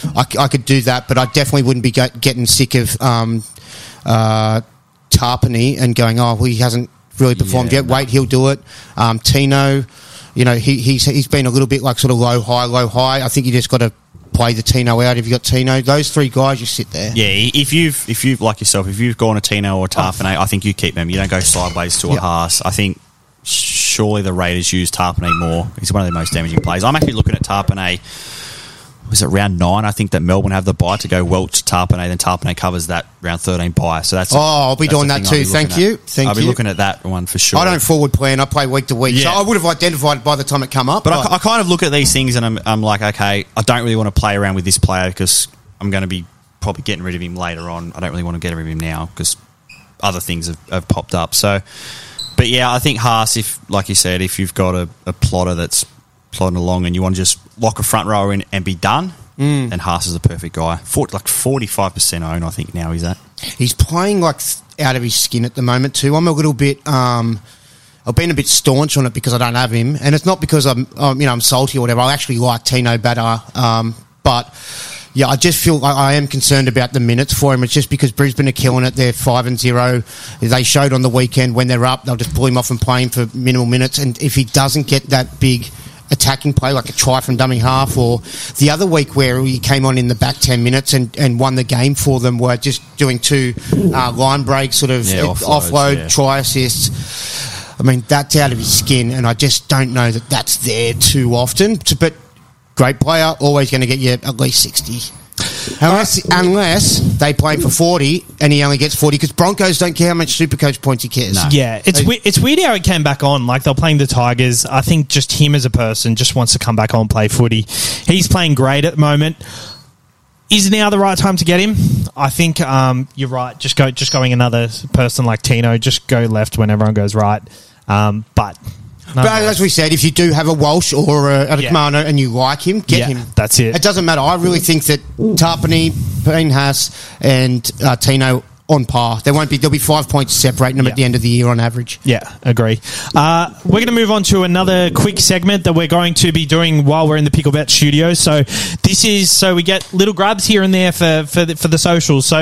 could do that, but I definitely wouldn't be getting sick of Tarpany and going, he hasn't really performed yet. Wait, he'll do it. Tino, he's been a little bit like sort of low, high. I think you just got to... play the Tino out. If you got Tino, those three guys, you sit there. Yeah, if you've like yourself, if you've gone a Tino or a Tarpane, I think you keep them. You don't go sideways to a Haas. I think surely the Raiders use Tarpane more. He's one of their most damaging players. I'm actually looking at Tarpane. Was it round 9? I think that Melbourne have the bye to go Welch, Tarpane, then Tarpane covers that round 13 bye. So that's I'll be doing that too. Thank you. I'll be looking at that one for sure. I don't forward plan. I play week to week. Yeah. So I would have identified by the time it come up. But I kind of look at these things and I'm like, okay, I don't really want to play around with this player because I'm going to be probably getting rid of him later on. I don't really want to get rid of him now because other things have popped up. So, but yeah, I think Haas, like you said, if you've got a plotter that's plodding along and you want to just lock a front rower in and be done, then Haas is the perfect guy. 45% own, I think, now he's at. He's playing like out of his skin at the moment too. I'm a little bit I've been a bit staunch on it because I don't have him, and it's not because I'm salty or whatever. I actually like Tino Batter, but yeah, I just feel I am concerned about the minutes for him. It's just because Brisbane are killing it. They're 5-0. They showed on the weekend when they're up, they'll just pull him off and play him for minimal minutes. And if he doesn't get that big attacking play, like a try from dummy half, or the other week where he came on in the back 10 minutes and won the game for them, were just doing two line breaks, sort of offload try assists. I mean, that's out of his skin, and I just don't know that that's there too often. But great player, always going to get you at least 60. Unless they play for 40 and he only gets 40, because Broncos don't care how much Supercoach points he cares. No. Yeah, it's weird how he came back on. Like, they're playing the Tigers. I think just him as a person just wants to come back on and play footy. He's playing great at the moment. Is now the right time to get him? I think you're right. Just going another person like Tino. Just go left when everyone goes right. But as we said, if you do have a Walsh or a Adekmano and you like him, get him. That's it. It doesn't matter. I really think that Tarpany, Payne Haas, and Tino on par. There'll be 5 points separating them at the end of the year on average. Yeah, agree. We're going to move on to another quick segment that we're going to be doing while we're in the Picklebet studio. So this is we get little grabs here and there for the socials. So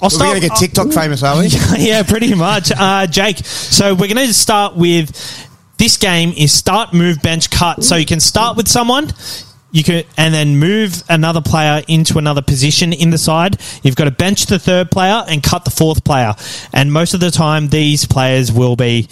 we're going to get TikTok famous, are we? Yeah, pretty much. Jake, so we're going to start with this game is start, move, bench, cut. So you can start with someone. You can, and then move another player into another position in the side. You've got to bench the third player and cut the fourth player. And most of the time, these players will be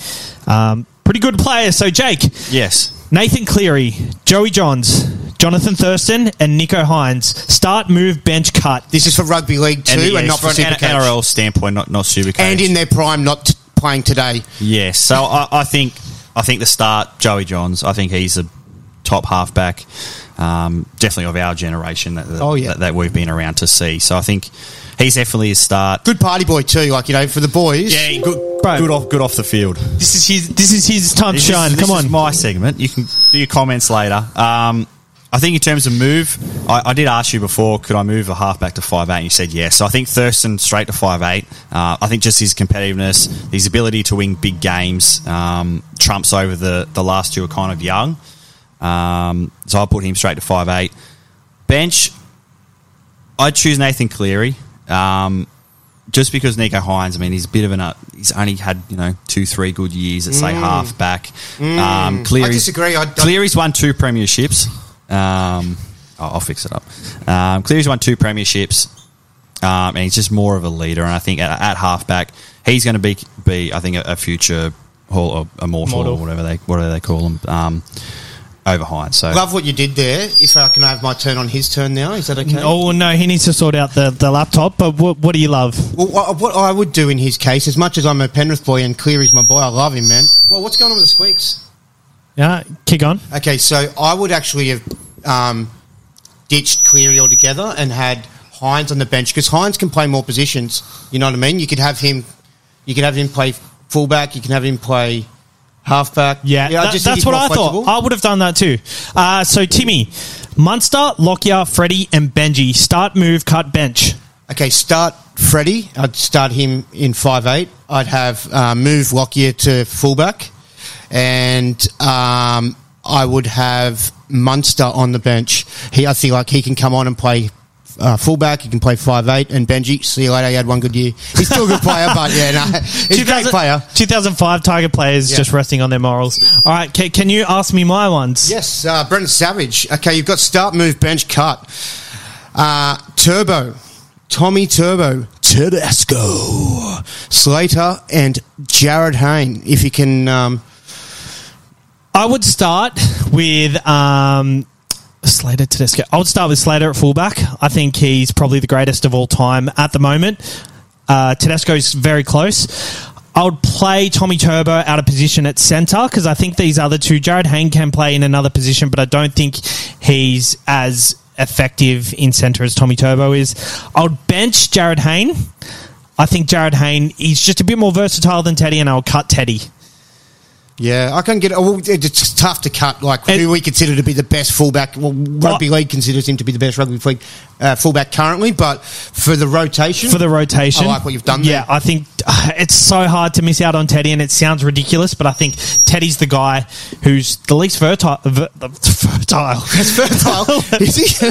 pretty good players. So, Jake. Yes. Nathan Cleary, Joey Johns, Jonathan Thurston, and Nicho Hynes. Start, move, bench, cut. This is for rugby league too, and not from an NRL standpoint, not Supercoach. And in their prime, not playing today. Yes. So I think the start, Joey Johns. I think he's a top halfback. Definitely of our generation that we've been around to see. So I think he's definitely a start. Good party boy too, for the boys. Yeah, good off the field. This is his time to shine. Come on, my segment. You can do your comments later. I think in terms of move, I did ask you before, could I move a halfback to 5'8", and you said yes. So I think Thurston straight to 5'8". I think just his competitiveness, his ability to win big games, trumps over the last two are kind of young. So I'll put him straight to 5'8". Bench, I'd choose Nathan Cleary, just because Nicho Hynes, I mean, he's a bit of he's only had, 2-3 good years at, say, halfback. I disagree. Cleary's won 2 premierships. I'll fix it up. Cleary's won 2 premierships, and he's just more of a leader. And I think at halfback, he's going to be I think, a future Hall or a mortal. Or whatever they call him. Over Hynes. So love what you did there. If I can have my turn on his turn now, is that okay? Oh no, he needs to sort out the laptop. But what do you love? Well, what I would do in his case, as much as I'm a Penrith boy and Cleary's my boy, I love him, man. Well, what's going on with the squeaks? Yeah, kick on. Okay, so I would actually have ditched Cleary altogether and had Hynes on the bench, because Hynes can play more positions. You know what I mean? You could have him play fullback. You can have him play halfback. Yeah, that's what I thought. I would have done that too. So, Timmy, Munster, Lockyer, Freddie and Benji. Start, move, cut, bench. Okay, start Freddie. I'd start him in 5'8". I'd have move Lockyer to fullback. And I would have Munster on the bench. I feel like he can come on and play fullback, he can play 5'8", and Benji, see you later, he had one good year. He's still a good player, but he's a great player. 2005 Tiger players just resting on their morals. All right, can you ask me my ones? Yes, Brendan Savage. Okay, you've got start, move, bench, cut. Tommy Turbo, Tedesco, Slater, and Jarrod Hayne. If you can... I would start with... Slater, Tedesco. I would start with Slater at fullback. I think he's probably the greatest of all time at the moment. Tedesco's very close. I would play Tommy Turbo out of position at centre, because I think these other two, Jarrod Hayne can play in another position, but I don't think he's as effective in centre as Tommy Turbo is. I would bench Jarrod Hayne. I think Jarrod Hayne is just a bit more versatile than Teddy, and I would cut Teddy. Yeah, I can't get it. Oh, it's tough to cut, like, and who we consider to be the best fullback. Well, Rugby League considers him to be the best Rugby League fullback currently, but for the rotation... I like what you've done there. Yeah, I think it's so hard to miss out on Teddy, and it sounds ridiculous, but I think Teddy's the guy who's the least fertile... That's fertile. Is he?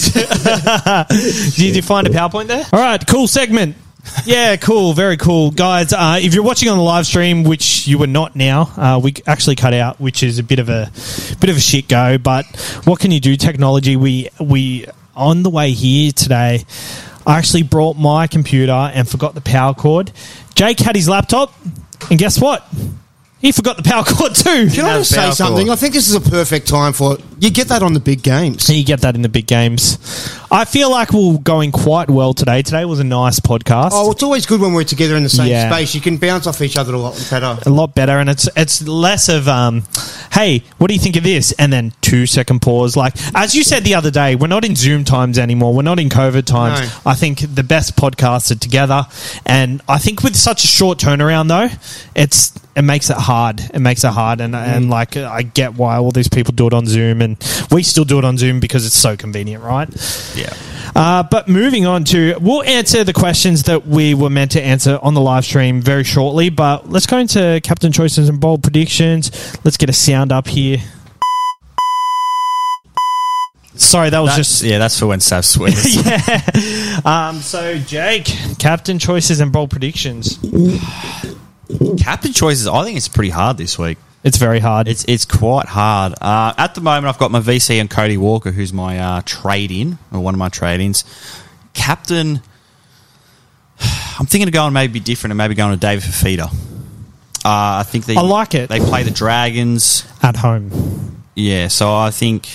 Jeez. Did you find a PowerPoint there? All right, cool segment. Yeah, cool. Very cool. Guys, if you're watching on the live stream, which you were not now, we actually cut out, which is a bit of a shit go. But what can you do? Technology. We on the way here today, I actually brought my computer and forgot the power cord. Jake had his laptop, and guess what? He forgot the power cord too. Can I just say something? I think this is a perfect time for it. You get that on the big games. You get that in the big games. I feel like we're going quite well today. Today was a nice podcast. Oh, it's always good when we're together in the same space. You can bounce off each other a lot better. A lot better, and it's less of, hey, what do you think of this? And then 2-second pause. Like, as you said the other day, we're not in Zoom times anymore. We're not in COVID times. No. I think the best podcasts are together. And I think with such a short turnaround, though, it makes it hard. It makes it hard, and like, I get why all these people do it on Zoom, and we still do it on Zoom because it's so convenient, right? Yeah. But moving on to, we'll answer the questions that we were meant to answer on the live stream very shortly, but let's go into Captain Choices and Bold Predictions. Let's get a sound up here. Sorry, that was just... Yeah, that's for when Sav swears. Yeah. So, Jake, Captain Choices and Bold Predictions. Captain Choices, I think it's pretty hard this week. It's very hard. It's quite hard. At the moment, I've got my VC and Cody Walker, who's my trade-in, or one of my trade-ins. Captain, I'm thinking of going maybe different and maybe going to David Fafita. I think I like it. They play the Dragons. At home. Yeah, so I think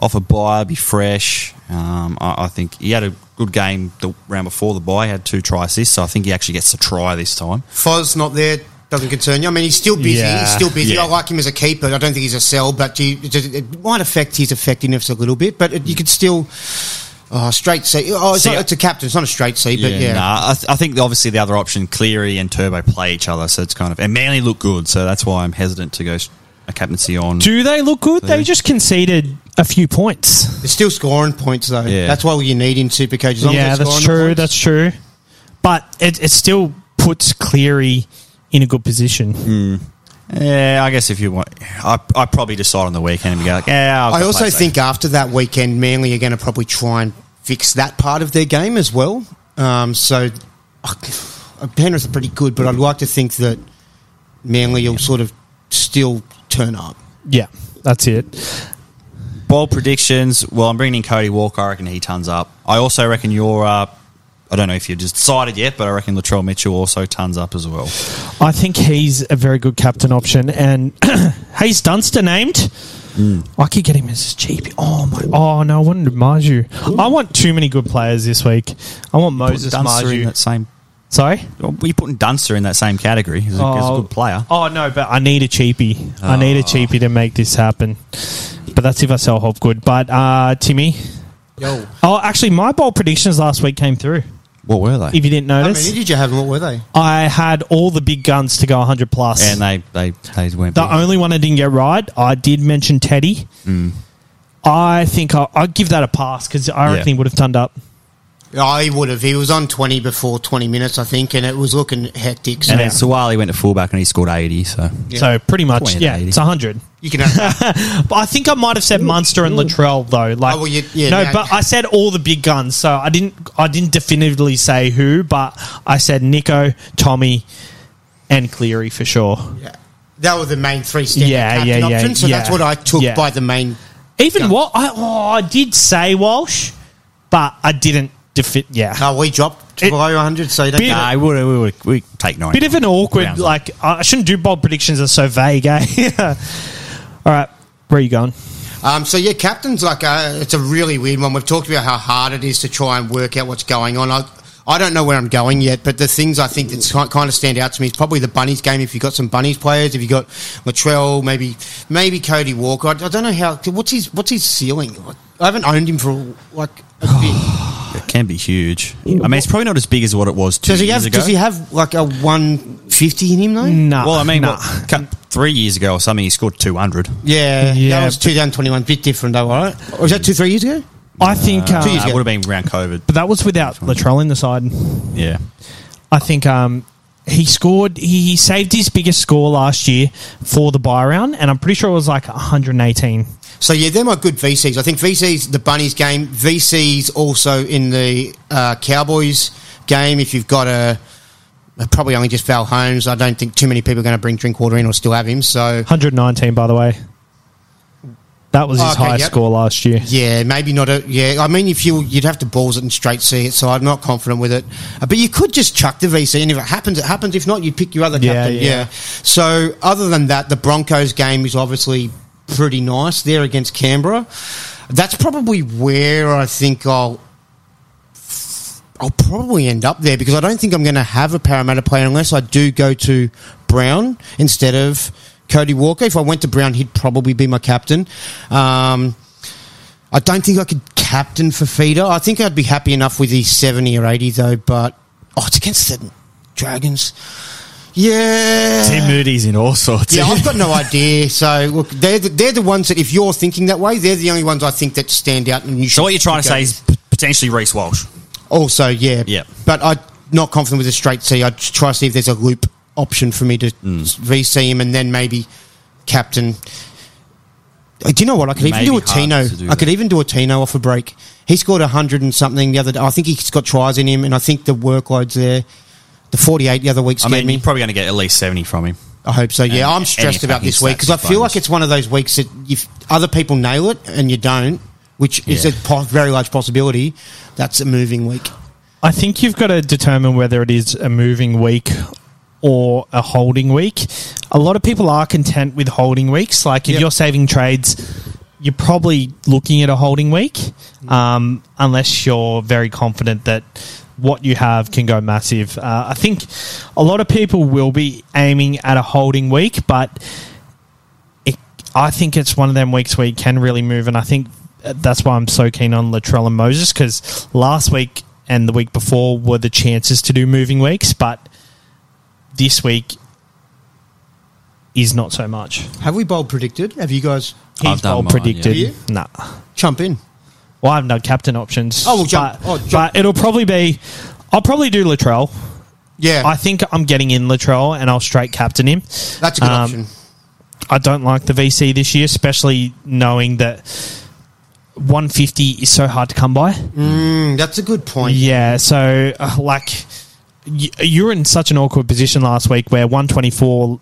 off a bye, be fresh. I think he had a good game the round before the bye. He had 2 tries, so I think he actually gets a try this time. Foz not there. Doesn't concern you. I mean, he's still busy. Yeah. He's still busy. Yeah. I like him as a keeper. I don't think he's a sell, but it might affect his effectiveness a little bit. But you could still straight C. It's a captain. It's not a straight C. But yeah. Nah, I think obviously the other option, Cleary and Turbo play each other, so it's kind of, and Manly look good, so that's why I'm hesitant to go a captaincy on. Do they look good? Cleary. They just conceded a few points. They're still scoring points though. Yeah. That's what you need in Supercoach. Yeah, that's true. That's true. But it still puts Cleary in a good position. Yeah, I guess if you want, I probably decide on the weekend and be like, yeah. I also think after that weekend, Manly are going to probably try and fix that part of their game as well. Penrith are pretty good, but I'd like to think that Manly will sort of still turn up. Yeah, that's it. Bold predictions. Well, I'm bringing in Cody Walker. I reckon he turns up. I also reckon you're up. I don't know if you've just decided yet, but I reckon Latrell Mitchell also turns up as well. I think he's a very good captain option. And Hayes Dunster named. I could get him as cheap. Oh, no, I wanted Marju. I want too many good players this week. I want Moses Marju. Sorry? We're putting Dunster in that same category. He's a good player. Oh, no, but I need a cheapie. Oh. I need a cheapie to make this happen. But that's if I sell Hopgood. But, Timmy? Yo. Oh, actually, my bold predictions last week came through. What were they? If you didn't notice. How many did you have? What were they? I had all the big guns to go 100 plus. And they went big. The only one I didn't get right, I did mention Teddy. I think I'd give that a pass because I reckon he would have turned up. Oh, he would have. He was on 20 before 20 minutes, I think, and it was looking hectic. So. And then Sawali went to fullback and he scored 80. So, so pretty much, it's 100. You can have that. But I think I might have said Munster and Latrell though. Like, but I said all the big guns, so I didn't definitively say who, but I said Nicho, Tommy, and Cleary for sure. Yeah, that were the main three standard captain options. So that's what I took by the main. Even what I did say Walsh, but I didn't. No, we dropped below 100, so don't we take 90. Bit of an awkward, like, I shouldn't do bold predictions, are so vague, eh? All right, where are you going? Captain's like, it's a really weird one. We've talked about how hard it is to try and work out what's going on. I don't know where I'm going yet, but the things I think that kind of stand out to me is probably the Bunnies game. If you've got some Bunnies players, if you've got Latrell, maybe Cody Walker. I don't know how. What's his ceiling? I haven't owned him for like a bit. It can be huge. I mean, it's probably not as big as what it was two years ago. Does he have like a 150 50 in him, though? No. Well, I mean, what, 3 years ago or something, he scored 200. Yeah. That was 2021. Bit different, though, right? Was that 2-3 years ago? I think... it would have been around COVID. But that was without Latrell in the side. Yeah. I think... he scored. He saved his biggest score last year for the bye round, and I'm pretty sure it was like 118. So yeah, they're my good VCs. I think VCs the Bunnies game, VCs also in the Cowboys game. If you've got a probably only just Val Holmes, I don't think too many people are going to bring Drinkwater in or still have him. So 119, by the way. That was his highest score last year. Yeah, maybe not a... Yeah, I mean, if you'd have to balls it and straight see it, so I'm not confident with it. But you could just chuck the VC, and if it happens, it happens. If not, you'd pick your other captain. Yeah. So, other than that, the Broncos game is obviously pretty nice. They're against Canberra. That's probably where I think I'll probably end up there, because I don't think I'm going to have a Parramatta player unless I do go to Brown instead of... Cody Walker. If I went to Brown, he'd probably be my captain. I don't think I could captain Fafita. I think I'd be happy enough with his 70 or 80, though, but... Oh, it's against the Dragons. Yeah. Tim Moody's in all sorts. Yeah, I've got no idea. So, look, they're the ones that, if you're thinking that way, they're the only ones I think that stand out. And you so what you're trying to say is potentially Reece Walsh. Also, yeah. Yeah. But I'm not confident with a straight C. I'd try to see if there's a loop option for me to VC him and then maybe captain. Do you know what? I could even do a Tino. Off a break. He scored 100 and something the other day. I think he's got tries in him, and I think the workload's there. The 48 the other week scared me. I mean, you're probably going to get at least 70 from him. I hope so, yeah. I'm stressed about this week because I feel like it's one of those weeks that if other people nail it and you don't, which is a very large possibility, that's a moving week. I think you've got to determine whether it is a moving week or a holding week. A lot of people are content with holding weeks. Like, if you're saving trades, you're probably looking at a holding week, unless you're very confident that what you have can go massive. I think a lot of people will be aiming at a holding week, but I think it's one of them weeks where you can really move, and I think that's why I'm so keen on Latrell and Moses, because last week and the week before were the chances to do moving weeks, but... this week is not so much. Have we bold predicted? Have you guys? He's bold predicted. Yeah. Nah. Jump in. Well, I have no captain options. Oh, we'll jump. But it'll probably be... I'll probably do Latrell. Yeah. I think I'm getting in Latrell and I'll straight captain him. That's a good option. I don't like the VC this year, especially knowing that 150 is so hard to come by. That's a good point. Yeah, so you were in such an awkward position last week where 124...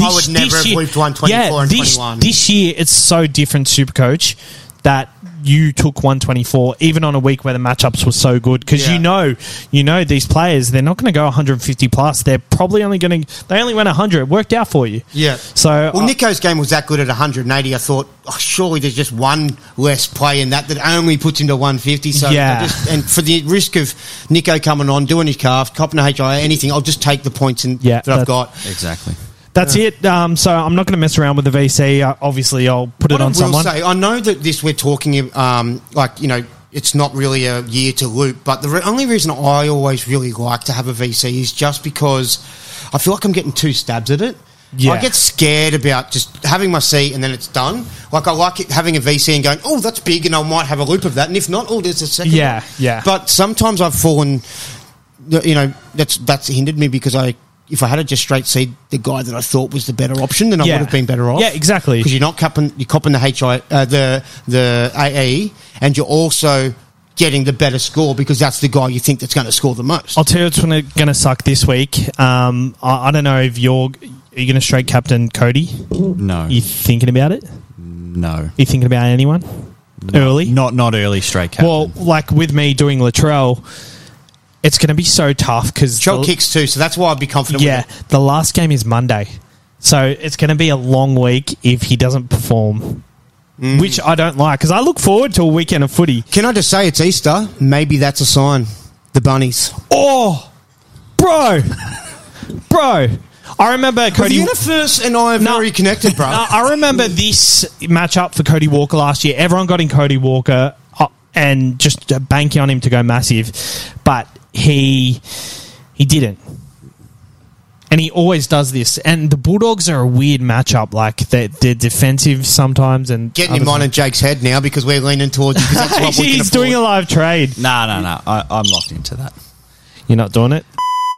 I would never have looped 124 and 21. This year, it's so different, Supercoach, that you took 124, even on a week where the matchups were so good, because you know these players, they're not going to go 150 plus. They're probably only going to... They only went 100. It worked out for you. Yeah. So... Well, Nicho's game was that good at 180. I thought, surely there's just one less play in that only puts him to 150. So and for the risk of Nicho coming on, doing his calf, copping a HIA, anything, I'll just take the points that I've got. Exactly. That's it. So I'm not going to mess around with the VC. Obviously, I'll put it on someone. I know that we're talking, it's not really a year to loop, but the only reason I always really like to have a VC is just because I feel like I'm getting two stabs at it. Yeah. I get scared about just having my C and then it's done. Like, I like it, having a VC and going, oh, that's big, and I might have a loop of that, and if not, oh, there's a second one. Yeah. But sometimes I've fallen, that's hindered me because if I had a just straight seed, the guy that I thought was the better option, then I would have been better off. Yeah, exactly. Because you're copping the HI, the AE, and you're also getting the better score because that's the guy you think that's going to score the most. I'll tell you what's going to suck this week. I don't know if are you going to straight captain Cody? No. You thinking about it? No. You thinking about anyone? No. Early? Not early straight captain. Well, like with me doing Latrell, it's going to be so tough because... Joel kicks too, so that's why I'd be confident with it. The last game is Monday. So it's going to be a long week if he doesn't perform, which I don't like because I look forward to a weekend of footy. Can I just say it's Easter? Maybe that's a sign. The Bunnies. Oh, bro. I remember Cody... The universe and I are very connected, bro. I remember this matchup for Cody Walker last year. Everyone got in Cody Walker and just banking on him to go massive, but... He didn't. And he always does this. And the Bulldogs are a weird matchup. Like, they're defensive sometimes. And getting him on in Jake's head now because we're leaning towards him. Because that's what he's doing a live trade. No. I'm locked into that. You're not doing it?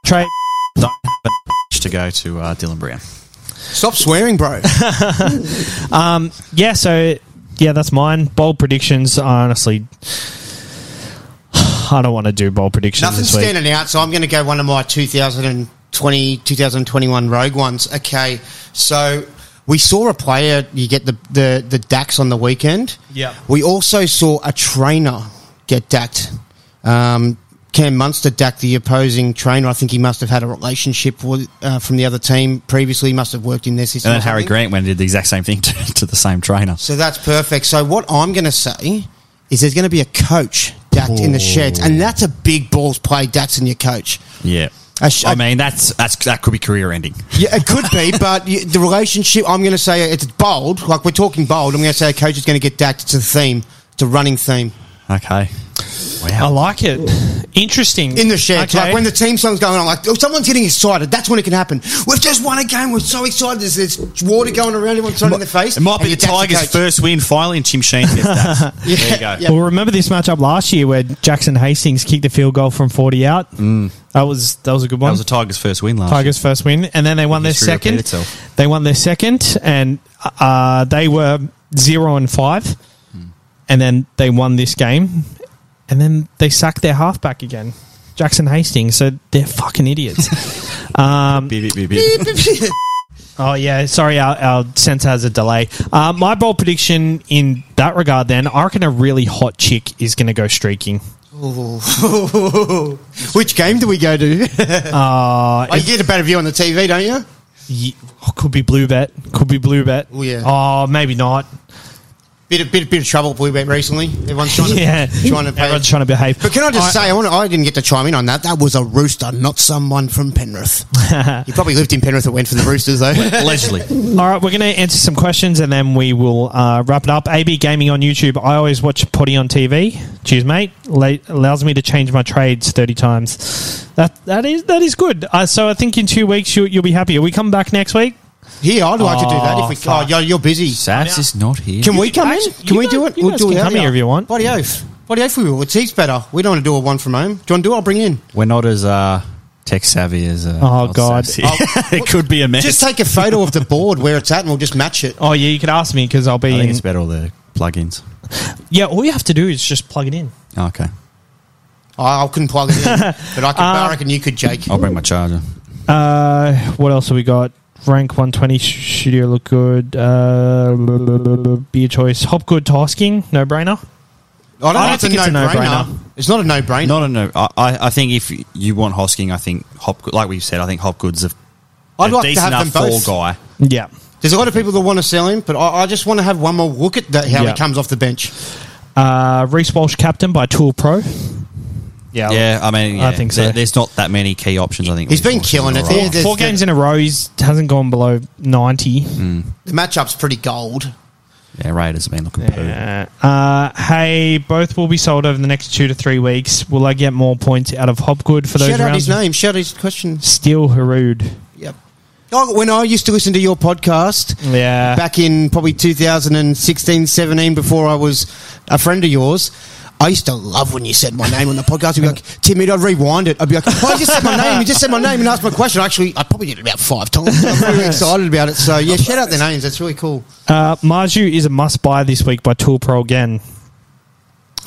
Trade. Don't have a to go to Dylan Brown. Stop swearing, bro. Yeah, that's mine. Bold predictions, honestly. I don't want to do bold predictions. Nothing's this week standing out, so I'm going to go one of my 2021 rogue ones. Okay, so we saw a player, you get the Dax on the weekend. Yeah. We also saw a trainer get Daxed. Cam Munster Daxed the opposing trainer. I think he must have had a relationship with, from the other team previously. He must have worked in their system. And then Harry Grant went and did the exact same thing to the same trainer. So that's perfect. So what I'm going to say is there's going to be a coach Daxed in the sheds, and that's a big balls play, Daxed in your coach. Yeah. That could be career ending. Yeah, it could be, but the relationship, I'm going to say it's bold. Like, we're talking bold. I'm going to say a coach is going to get Daxed to the theme. It's a running theme. Okay. Wow. I like it. Interesting. In the shed. Okay. Like when the team song's going on, like if someone's getting excited, that's when it can happen. We've just won a game. We're so excited. There's water going around. Everyone's in the face. It might be the Tigers' first win finally in Tim Sheen. Yeah. There you go. Yep. Well, remember this matchup last year where Jackson Hastings kicked the field goal from 40 out? Mm. That was a good one. That was the Tigers' first win last year. Tigers' first win. And then they won their second. They won their second, and they were 0-5. And then they won this game, and then they sacked their halfback again, Jackson Hastings. So they're fucking idiots. Oh, yeah. Sorry, our sensor has a delay. My bold prediction in that regard, then, I reckon a really hot chick is going to go streaking. Which game do we go to? You get a better view on the TV, don't you? Could be Blue Bet. Oh, yeah. Oh, maybe not. Bit of trouble with Blue Bet recently. Everyone's trying to behave. But can I just say, I didn't get to chime in on that. That was a rooster, not someone from Penrith. He probably lived in Penrith and went for the Roosters, though. Allegedly. All right, we're going to answer some questions and then we will wrap it up. AB Gaming on YouTube. I always watch Potty on TV. Cheers, mate. Allows me to change my trades 30 times. That is good. So I think in 2 weeks you'll be happier. We come back next week. Here, I'd like to do that. If we, you're busy. Sats is not here. Can we come in? Can we do it? We'll do it. Come here if you want. Bloody oath. We will. It's heaps better. We don't want to do a one from home. Do you want to do it? I'll bring in. We're not as tech savvy as. Oh God, it could be a mess. Just take a photo of the board where it's at, and we'll just match it. Oh yeah, you could ask me because I'll be. I think it's better all the plugins. Yeah, all you have to do is just plug it in. Oh, okay. I couldn't plug it in, but I reckon you could, Jake. I'll bring my charger. What else have we got? Rank 120 studio look good. Beer choice. Hopgood to Hosking, no brainer. I don't think it's a no brainer. It's not a no brainer. I think if you want Hosking, I think Hopgood. Like we've said, I think Hopgood's a decent enough fall guy. Yeah, there's a lot of people that want to sell him, but I just want to have one more look at that, how he comes off the bench. Reece Walsh captain by Tool Pro. I think so. There's not that many key options, I think. He's been killing it. Right. Four games in a row, he hasn't gone below 90. Mm. The matchup's pretty gold. Yeah, Raiders have been looking poo. Hey, both will be sold over the next 2 to 3 weeks. Will I get more points out of Hopgood for those rounds? Shout out his name. Shout out his question. Still Harood. Yep. When I used to listen to your podcast back in probably 2016, 17, before I was a friend of yours, I used to love when you said my name on the podcast. You'd be like, Tim, I'd rewind it. I'd be like, why did you say my name? You just said my name and asked my question. Actually, I probably did it about 5 times. I'm really excited about it. So, yeah, shout out their names. That's really cool. Marju is a must-buy this week by Tool Pro again.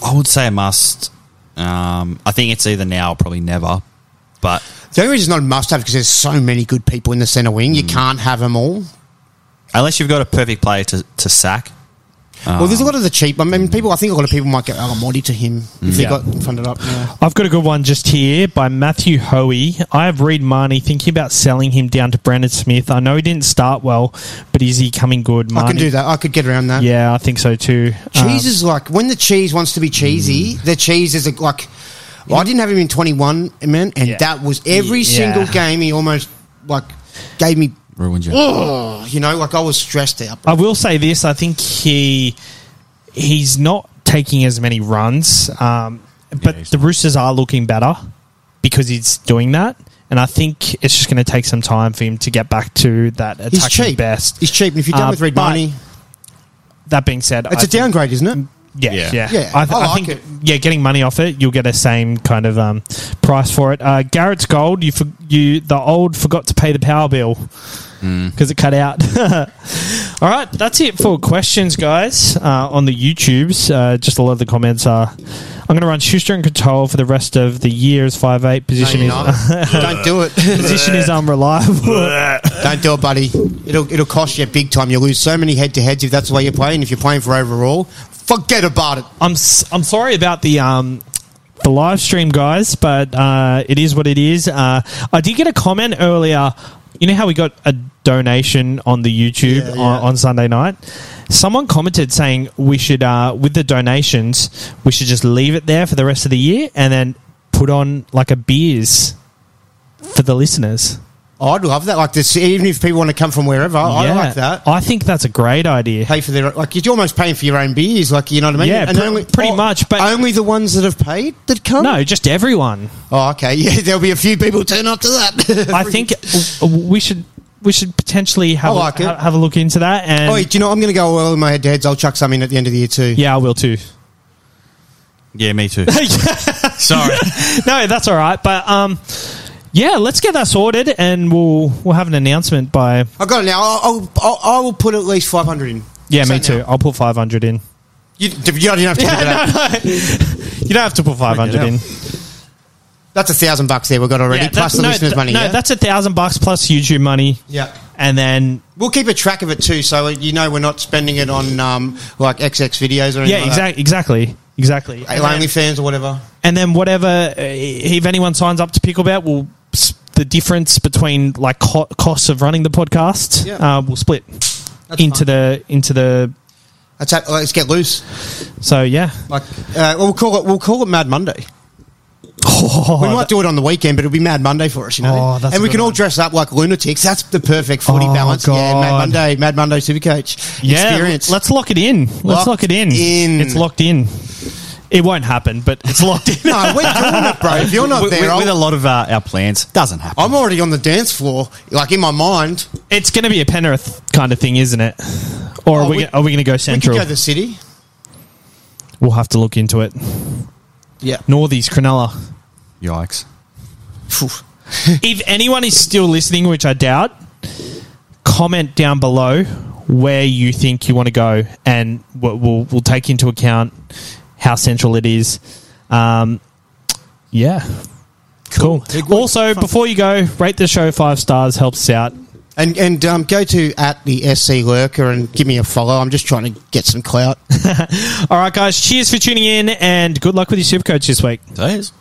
I would say a must. I think it's either now or probably never. But the only reason it's not a must-have is because there's so many good people in the centre wing. You can't have them all. Unless you've got a perfect player to sack. Well, there's a lot of the cheap. I mean, people. I think a lot of people might go Alamotti to him if he got funded up. Yeah. I've got a good one just here by Matthew Hoey. I have Reid Marnie thinking about selling him down to Brandon Smith. I know he didn't start well, but is he coming good, Marnie? I can do that. I could get around that. Yeah, I think so too. Cheese is like when the cheese wants to be cheesy. The cheese is like. Well, I didn't have him in 21, man, and that was every single game. He almost like gave me. Ruined you. Oh, you know, like I was stressed out. Bro. I will say this. I think he's not taking as many runs, but the Roosters are looking better because he's doing that. And I think it's just going to take some time for him to get back to that attacking best. He's cheap. And if you're done with Red Money... That being said... It's a downgrade, isn't it? Yeah. I think it. Yeah, getting money off it, you'll get the same kind of price for it. Garrett's gold, the old forgot to pay the power bill because it cut out. All right, that's it for questions, guys, on the YouTubes. Just a lot of the comments are... I'm going to run Schuster and Control for the rest of the year as 5'8". Position is... Don't do it. Position is unreliable. Don't do it, buddy. It'll cost you big time. You'll lose so many head-to-heads if that's the way you're playing. If you're playing for overall, forget about it. I'm sorry about the live stream, guys, but it is what it is. I did get a comment earlier. You know how we got a donation on the YouTube on Sunday night? Someone commented saying we should, with the donations, we should just leave it there for the rest of the year and then put on like a beers for the listeners. I'd love that. Like this, even if people want to come from wherever, I like that. I think that's a great idea. Pay for their you're almost paying for your own beers, like, you know what I mean? Yeah, and pretty much. But only the ones that have paid that come. No, just everyone. Oh, okay. Yeah, there'll be a few people turn up to that. I think we should potentially have a look into that. And do you know? I'm going to go well in my head-to-heads. I'll chuck some in at the end of the year too. Yeah, I will too. Yeah, me too. Sorry. No, that's all right. But yeah, let's get that sorted, and we'll have an announcement by... I've got it now. I will put at least 500 in. Yeah, me too. I'll put 500 in. You don't have to put that. You don't have to put 500 in. That's $1,000 there we've got already, plus the listeners' money. No, that's $1,000 plus YouTube money. Yeah. And then... We'll keep a track of it too, so you know we're not spending it on like XX videos or anything Exactly. OnlyFans or whatever. And then whatever, if anyone signs up to Picklebout, we'll... The difference between like costs of running the podcast, will split into the. Let's get loose. So yeah, like we'll call it Mad Monday. Oh, we might do it on the weekend, but it'll be Mad Monday for us, you know. Oh, and we can all dress up like lunatics. That's the perfect footy balance. God. Yeah, Mad Monday Supercoach experience. Let's lock it in. It's locked in. It won't happen, but it's locked in. No, we're doing it, bro. If you're not there... With a lot of our plans, doesn't happen. I'm already on the dance floor, like in my mind. It's going to be a Penrith kind of thing, isn't it? Or are we going to go central? We could go to the city. We'll have to look into it. Yeah. Northies, Cronulla. Yikes. If anyone is still listening, which I doubt, comment down below where you think you want to go, and we'll take into account... how central it is. Cool. Also, before you go, rate the show 5 stars, helps us out. And go to @thesclurker and give me a follow. I'm just trying to get some clout. All right, guys, cheers for tuning in and good luck with your Supercoach this week. Thanks.